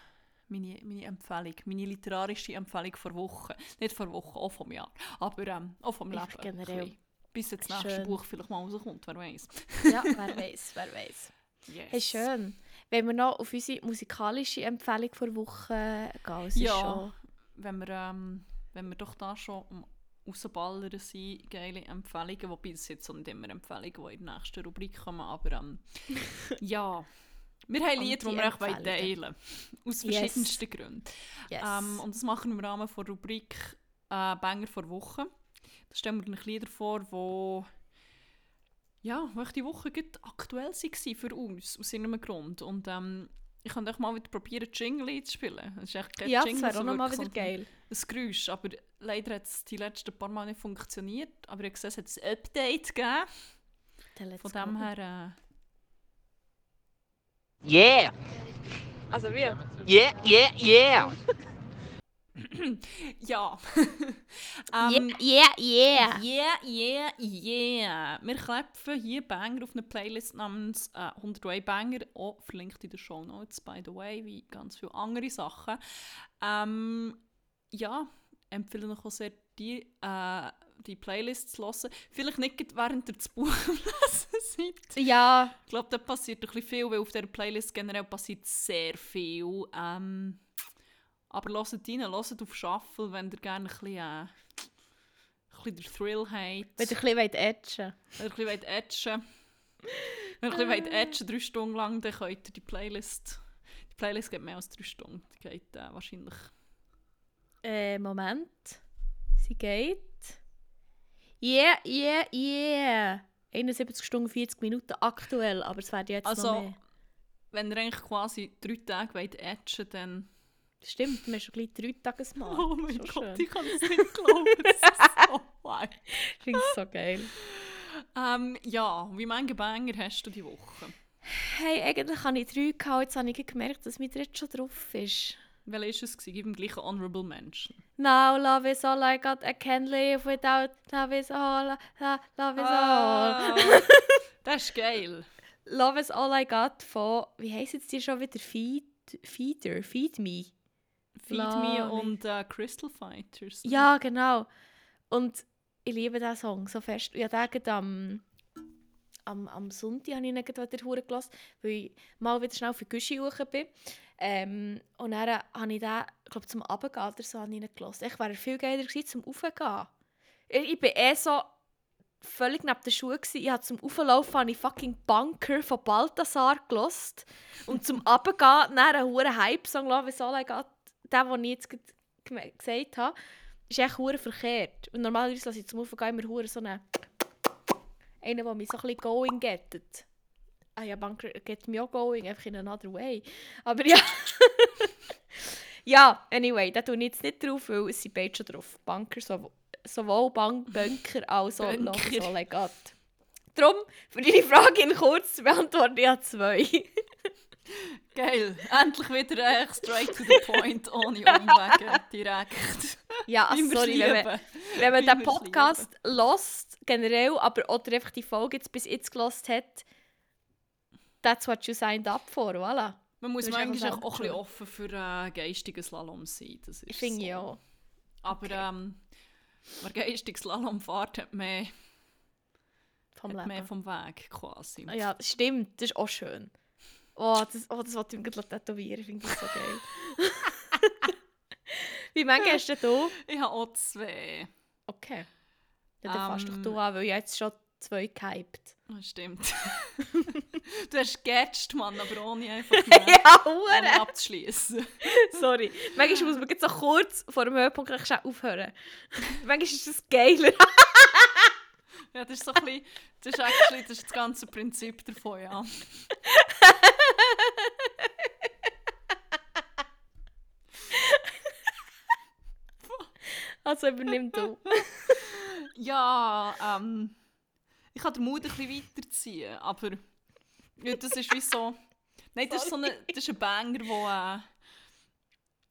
Meine, meine Empfehlung, meine literarische Empfehlung vor Wochen. Nicht vor Wochen, auch vom Jahr, aber ähm, auch vom Leben. Generell. Bis jetzt das nächste Buch vielleicht mal rauskommt, wer weiß. Ja, wer weiß, wer weiß. Yes. Hey, schön. Wenn wir noch auf unsere musikalische Empfehlung vor Wochen gehen, ja, schon... wenn wir, ähm, wenn wir doch da schon am Rausballern sind, geile Empfehlungen, wobei es jetzt nicht immer Empfehlungen, die in der nächsten Rubrik kommen, aber ähm, ja... Wir haben Lieder, die wir euch teilen wollen. Aus verschiedensten yes. Gründen. Yes. Ähm, und das machen wir im Rahmen der Rubrik äh, «Banger vor Wochen». Da stellen wir euch Lieder vor, die ja, die Woche aktuell waren für uns, aus irgendeinem Grund. Und ähm, ich kann euch mal wieder probieren, Jingle zu spielen. Das ist echt kein ja, Jingle, das wäre auch nochmal wieder geil. Ein Geräusch, aber leider hat es die letzten paar Mal nicht funktioniert. Aber ich sehe, es hat ein Update gegeben. Von dem her... Äh, Yeah! Also wir? Yeah, yeah, yeah! Ja. um, yeah, yeah, yeah! Yeah, yeah, yeah! Wir klepfen hier Banger auf eine Playlist namens äh, hunderteins Banger. Auch verlinkt in den Shownotes, by the way, wie ganz viele andere Sachen. Ähm, ja, empfehle ich auch sehr, die, äh, die Playlist zu hören. Vielleicht nicht während ihr das Buch lesen seid. Ja. Ich glaube, da passiert ein bisschen viel, weil auf dieser Playlist generell passiert sehr viel. Ähm, aber hört rein, hört auf Shuffle, wenn ihr gerne ein bisschen, äh, ein bisschen den Thrill habt. Wenn ihr ein bisschen edgen wollt. Wenn ihr ein bisschen edgen Wenn ihr ein bisschen edgen drei Stunden lang, dann könnt ihr die Playlist... Die Playlist geht mehr als drei Stunden. Die geht äh, wahrscheinlich... Äh, Moment. Sie geht. Yeah, yeah, yeah. einundsiebzig Stunden, vierzig Minuten aktuell, aber es werden jetzt also, noch mehr. Also, wenn ihr eigentlich quasi drei Tage wollt edgen, dann... Stimmt, wir haben schon gleich drei Tage Smart. Oh mein Gott, schön. Ich kann es nicht glauben. Das ist so geil. Ich finde es so geil. Ähm, ja, wie viele Banger hast du diese Woche? Hey, eigentlich habe ich drei gehabt. Jetzt habe ich gemerkt, dass mein dritter schon drauf ist. Welches war es? Gib ihm gleich Honorable Mention. Now love is all I got, I can't live without love is all, la, love is all. Oh, das ist geil. Love is all I got von, wie heisst jetzt die schon wieder? Feed, Feeder, Feed Me. Feed Me und äh, Crystal Fighters. Ja, genau. Und ich liebe diesen Song so fest. Ich dachte, am, am, am Sonntag habe ich ihn wieder Huren gelassen, weil ich mal wieder schnell für die Güschi hoch bin. Ähm, und dann habe ich den, glaube zum Abendgehen oder so, habe ich ihn gelassen. Ich wäre viel geiler gewesen zum Aufgehen. Ich war eh so völlig neben den Schuhen. Ich habe zum Auflaufen habe ich fucking Bunker von Balthasar gelassen. Und zum Abendgehen dann einen Huren Hype-Song lassen, wie soll ich gehen? Den, den ich jetzt gesagt habe, ist echt verdammt verkehrt. Und normalerweise lasse ich zum Aufgehen immer so einen, einen, der mich so ein bisschen going gettet. Ah ja, Bunker geht mir auch going, einfach in another way. Aber ja. Ja, anyway, da tue ich jetzt nicht drauf, weil es sind beide schon drauf. Bunker, so, sowohl Bank, Bunker als auch Love so legat. Darum, für deine Frage in kurz zu beantworten, ich habe zwei. Geil, endlich wieder äh, straight to the point, ohne Umwege, direkt. Ja, also sorry, wenn man, wenn man den Podcast lost generell, aber oder einfach die Folge jetzt bis jetzt gelost hat, that's what you signed up for, voilà. Man muss manchmal auch, auch ein bisschen offen für äh, geistigen Slalom sein, das ist finde so. Ich auch. Aber okay. ähm, wer geistigen Slalom fährt, hat mehr vom, hat mehr vom Weg quasi. Ah, ja, stimmt, das ist auch schön. Oh, das, oh, das wollte ich mir gleich tätowieren. Ich finde das so geil. Wie viele hast du denn? Ich habe auch zwei. Okay. Dann um, fasst doch du an, weil ich jetzt schon zwei gehypt. Stimmt. Du hast gecatcht, Mann, aber ohne einfach mehr ja, ohne abzuschliessen. Sorry. Manchmal muss man so kurz vor dem Höhepunkt schnell aufhören. Manchmal ist das geiler. Ja, das ist so ein bisschen, das ist actually, das ist das ganze Prinzip davon, ja. Also übernimm du. Ja, ähm, ich kann den Mut ein bisschen weiterziehen, aber ja, das ist wie so... Nein, das ist, so eine, das ist ein Banger, der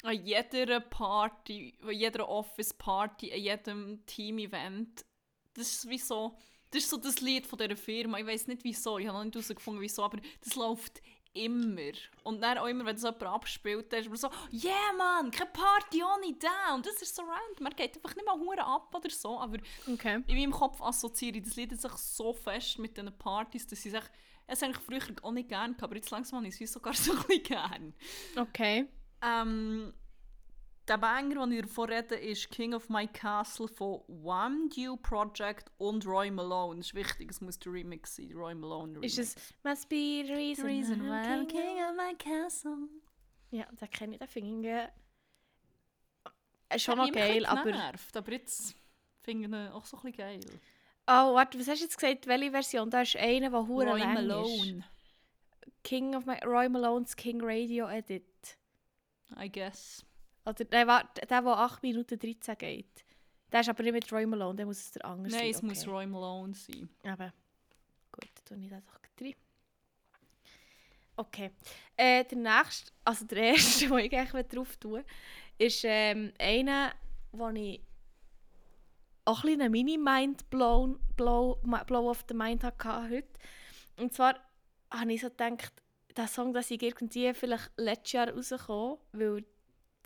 äh, an jeder Party, an jeder Office-Party, an jedem Team-Event... Das ist wie so, das ist so das Lied von dieser Firma. Ich weiss nicht wieso, ich habe noch nicht herausgefunden wieso, aber das läuft immer. Und dann auch immer, wenn das jemand abspielt, dann ist man so, yeah man, keine Party ohne den. Und das ist so random, man geht einfach nicht mal Huren ab oder so. Aber okay. In meinem Kopf assoziiere ich das Lied sich so fest mit diesen Partys, dass ich es eigentlich früher auch nicht gerne hatte, aber jetzt langsam habe ich es sogar so ein bisschen gerne. Okay. Ähm... Der Banger, den ich davon rede, ist «King of My Castle» von One Due Project und Roy Malone. Das ist wichtig, es muss der Remix sein, Roy Malone Remix. Ist es «Must be the reason, the reason why I'm king of my castle». Ja, den kenne ich, den finde ich schon noch geil, aber... Genervt, aber jetzt finde ich auch so ein bisschen geil. Oh, warte, was hast du jetzt gesagt? Welche Version? Da ist eine, der verdammt lang ist. Roy Malone. King of my... Roy Malones «King Radio Edit». I guess. Oder der, der acht Minuten dreizehn geht. Der ist aber nicht mit Roy Malone, der muss es der andere sein. Nein, es okay. Muss Roy Malone sein. Aber gut, dann tue ich das doch rein. Okay. Äh, der nächste, also der erste, den ich eigentlich drauf tue, ist ähm, einer, den ich auch ein bisschen Mini-Mind-Blow blow, blow of the Mind hatte heute. Und zwar habe ich so gedacht, der Song, dass ich irgendwie vielleicht letztes Jahr rausgekommen, weil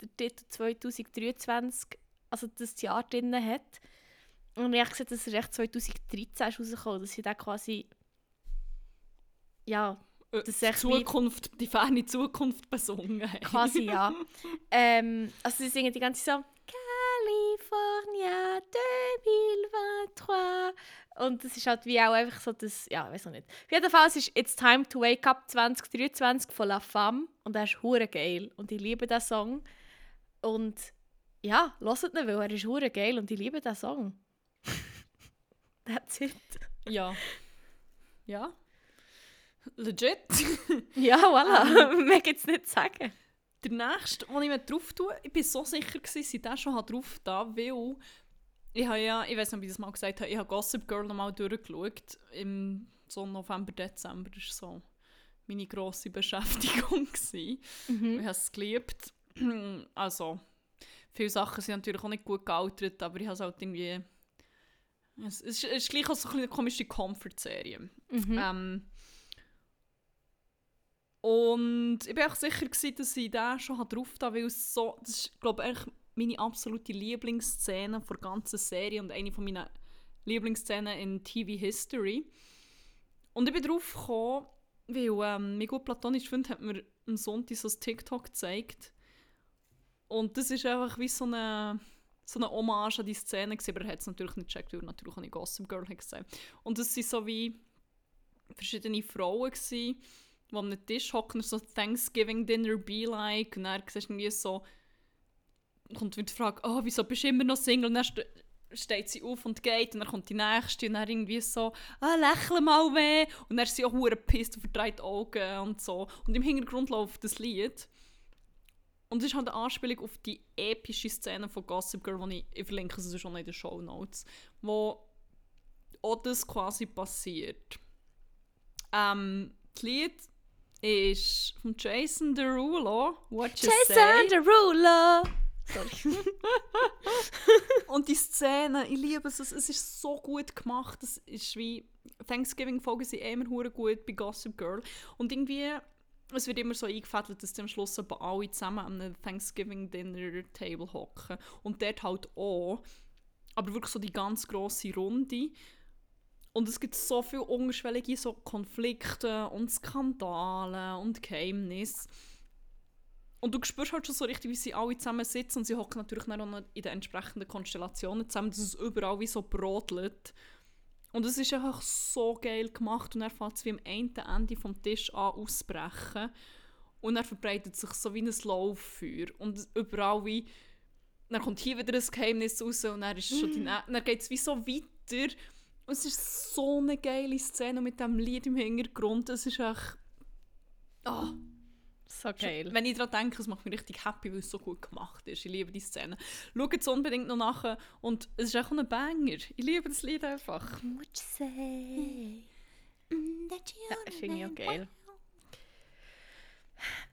der Titel zweitausenddreiundzwanzig, also das Jahr drin hat. Und ich habe gesehen, dass er echt zweitausenddreizehn ist rausgekommen, dass ich dann quasi, ja, das äh, Zukunft, die ferne Zukunft besungen haben. Quasi, ja. ähm, also sie singen die ganze Zeit so «California zwanzig dreiundzwanzig». Und das ist halt wie auch einfach so das, ja, ich weiss noch nicht. Auf jeden Fall ist «It's Time to Wake Up» zweitausenddreiundzwanzig von La Femme. Und der ist verdammt geil. Und ich liebe diesen Song. Und ja, hört ihn, weil er ist verdammt geil und ich liebe diesen Song. That's it. Ja. Ja. Legit. Ja, voilà. Ähm, Mehr gibt es nicht zu sagen. Der nächste, den ich mir drauf tue, ich war so sicher, dass ich den schon drauf da, weil ich habe ja, ich weiß nicht, wie ich das mal gesagt habe, ich habe Gossip Girl nochmal durchgeschaut. Im so November, Dezember war so meine grosse Beschäftigung. Mhm. Ich habe es geliebt. Also, viele Sachen sind natürlich auch nicht gut gealtert, aber ich habe es halt irgendwie... Es ist, es ist gleich auch so eine komische Comfort-Serie. Mhm. Ähm, und ich war auch sicher gewesen, dass ich den schon drauf hatte, weil es so, das ist, glaube ich, meine absolute Lieblingsszene der ganzen Serie und eine von meiner Lieblingsszenen in T V-History. Und ich bin drauf gekommen, weil ähm, mein gut platonischer Freund hat mir am Sonntag so ein TikTok gezeigt. Und das ist einfach wie so eine... so eine Hommage an die Szene gesehen, aber er hat es natürlich nicht gecheckt, weil er natürlich auch eine Gossip Girl hat gesehen. Und es waren so wie verschiedene Frauen gewesen, die an einem Tisch hocken, so Thanksgiving Dinner be like, und dann siehst du irgendwie so, kommt wieder die Frage, oh, wieso bist du immer noch Single? Und dann steht sie auf und geht, und dann kommt die Nächste, und dann irgendwie so, ah, lächle mal weh, und dann ist sie auch verdammt gepisst und verdreht die Augen und so. Und im Hintergrund läuft das Lied. Und es ist halt eine Anspielung auf die epische Szene von Gossip Girl, die ich, ich verlinke, es ist schon in den Shownotes, wo auch das quasi passiert. Ähm, das Lied ist von Jason Derulo. What you Jason say. Derulo! Sorry. Und die Szene, ich liebe es, es ist so gut gemacht. Es ist wie Thanksgiving-Folgen sind immer hure gut bei Gossip Girl. Und irgendwie... Es wird immer so eingefädelt, dass am Schluss aber alle zusammen an einem Thanksgiving-Dinner-Table hocken. Und dort halt auch. Aber wirklich so die ganz grosse Runde. Und es gibt so viele unterschwellige so Konflikte und Skandale und Geheimnisse. Und du spürst halt schon so richtig, wie sie alle zusammen sitzen. Und sie hocken natürlich dann auch noch in den entsprechenden Konstellationen zusammen, dass es überall wie so brodelt. Und es ist einfach so geil gemacht und er fängt es wie am einen Ende vom Tisch an auszubrechen und er verbreitet sich so wie ein Lauffeuer und überall wie, dann kommt hier wieder ein Geheimnis raus und dann, ist schon die Nä- dann geht es wie so weiter und es ist so eine geile Szene mit diesem Lied im Hintergrund, es ist echt, ah, oh, so geil. Wenn ich daran denke, es macht mich richtig happy, weil es so gut gemacht ist, ich liebe die Szene. Schaut es unbedingt noch nachher und es ist auch ein Banger, ich liebe das Lied einfach. What you say? Ja, das finde ich auch geil.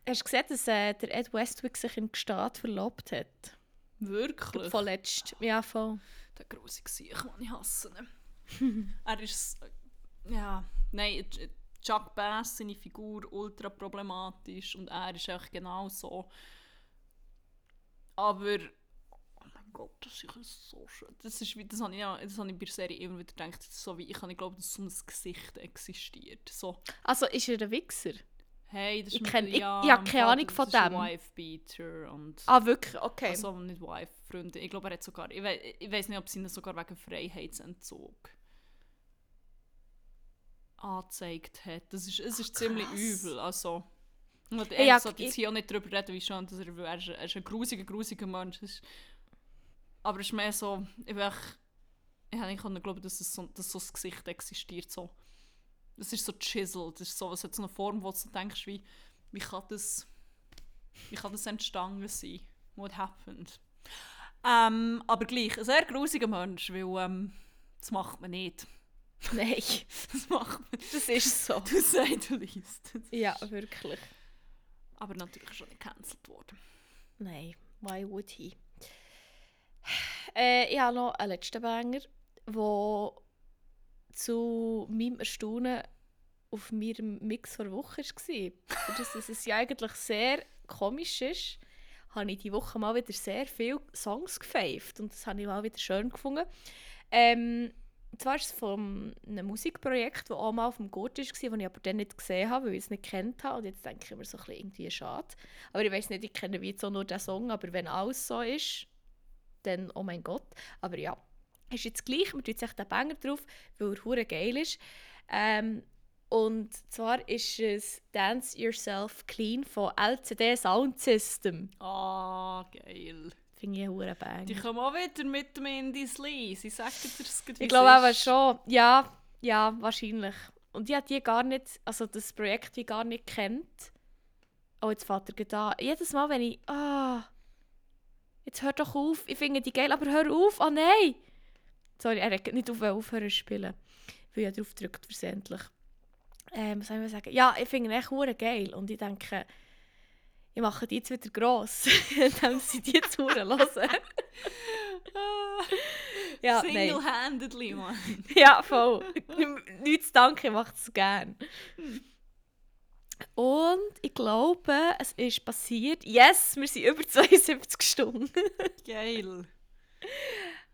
Hast du gesehen, dass äh, der Ed Westwick sich in Gstaad verlobt hat? Wirklich? Vorletzt, ja voll. Der grosse Gesicht, den ich hasse. Er ist, ja, nein, Chuck Bass, seine Figur, ultra problematisch und er ist eigentlich genau so. Aber, oh mein Gott, das ist so schön. Das ist wie, das habe ich, das habe ich bei der Serie immer wieder gedacht, so wie, ich kann nicht glauben, dass so ein Gesicht existiert. So. Also ist er ein Wichser? Hey, das ist ich mit, kenn, ja, ich, ich habe keine Ahnung von dem. Das ist Wife-Beater und... Ah, wirklich? Okay. Also nicht Wife, Freunde. Ich glaube, er hat sogar... Ich weiß nicht, ob sie ihn sogar wegen Freiheitsentzug angezeigt hat. Das ist, es ist Ach, ziemlich übel. Also, und er ja, sollte jetzt hier auch nicht darüber reden, wie schon, dass er, er, ist, er ist ein grusiger, grusiger Mensch. Ist, aber es ist mehr so, ich habe eigentlich nicht geglaubt, dass, es so, dass so das Gesicht existiert. So. Es ist so chiseled, es, ist so, es hat so eine Form, wo du so denkst, wie, wie, kann das, wie kann das entstanden sein? What happened? Ähm, aber gleich, ein sehr grusiger Mensch, weil ähm, das macht man nicht. Nein, das macht man. Das ist so. Du sagst, du liest. Ja, wirklich. Aber natürlich schon gecancelt worden. Nein, why would he? Äh, ich habe noch einen letzten Banger, der zu meinem Erstaunen auf meinem Mix vor der Woche war. Dass es ja eigentlich sehr komisch ist, habe ich diese Woche mal wieder sehr viele Songs gepfeift. Und das habe ich mal wieder schön gefunden. Ähm, Und zwar ist es von einem Musikprojekt, das auch mal auf dem Gurt war, das ich aber dann nicht gesehen habe, weil ich es nicht gekannt habe. Und jetzt denke ich mir so ein bisschen irgendwie schade. Aber ich weiss nicht, ich kenne wie so nur diesen Song, aber wenn alles so ist, dann oh mein Gott. Aber ja, ist jetzt gleich, man tut sich den Banger drauf, weil er hure geil ist. Ähm, und zwar ist es «Dance Yourself Clean» von L C D Soundsystem. Ah, oh, geil. Finde ich hure bang. Die kommen auch wieder mit dem Indy Slee. Sie sagen dir es gerade. Ich glaube aber schon. Ja, ja, wahrscheinlich. Und ich habe die gar nicht, also das Projekt wie gar nicht kennt. Oh, jetzt fährt er gerade an. Jedes Mal, wenn ich, ah, oh, jetzt hör doch auf. Ich finde die geil, aber hör auf. Oh nein! Sorry, er hat nicht auf, aufhören zu spielen. Weil ich drauf drückt versendlich. Ähm, was soll ich sagen? Ja, ich finde ihn echt hure geil. Und ich denke, ich mache die jetzt wieder gross, indem sie die jetzt hure hören. Ja, single-handedly, Mann. Ja, voll. Nichts danke, ich mache es gerne. Und ich glaube, es ist passiert. Yes, wir sind über zweiundsiebzig Stunden. Geil.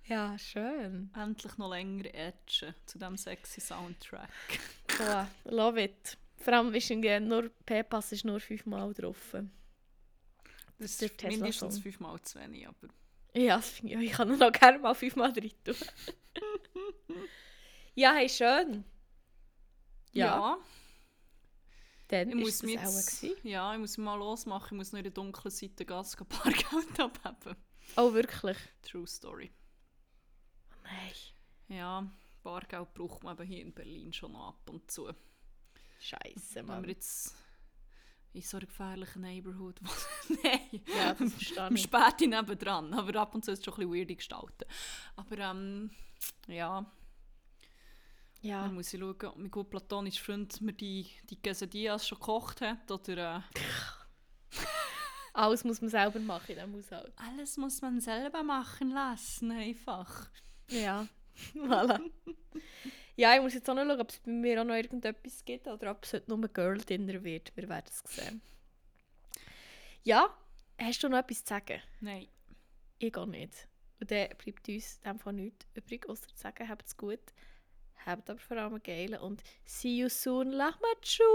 Ja, schön. Endlich noch länger edgen zu diesem sexy Soundtrack. Boah, love it. Vor allem ist nur P-Pass ist nur fünfmal drauf. Das ist mindestens fünfmal zu wenig, aber... Ja, das finde ich, ich kann noch gerne mal fünfmal drin tun. Ja, hey, schön. Ja. ja. Dann ich ist muss das jetzt, Ja, ich muss mal losmachen. Ich muss noch in der dunklen Seite Gas gehen, Bargeld abheben. Oh, wirklich? True Story. Oh nein. Ja, Bargeld braucht man eben hier in Berlin schon ab und zu. Scheiße, Mann. Wenn wir jetzt in so einer gefährlichen Neighborhood Nein, ja, das verstehe ich. Späti nebendran, aber ab und zu ist es schon ein bisschen weird gestalten. Aber ähm, ja. Ja. Dann muss ich schauen, ob mein gut platonischer Freund mir die, die Quesadillas schon gekocht hat. Oder, äh, Alles muss man selber machen in diesem Haushalt. Alles muss man selber machen lassen, einfach. Ja, voilà. Ja, ich muss jetzt auch noch schauen, ob es bei mir auch noch irgendetwas gibt oder ob es heute nur Girl-Dinner wird. Wir werden es sehen. Ja, hast du noch etwas zu sagen? Nein. Ich gar nicht. Und dann bleibt uns in dem Fall nichts übrig, außer zu sagen, habt es gut. Habt aber vor allem einen geilen und see you soon, lach mal schon.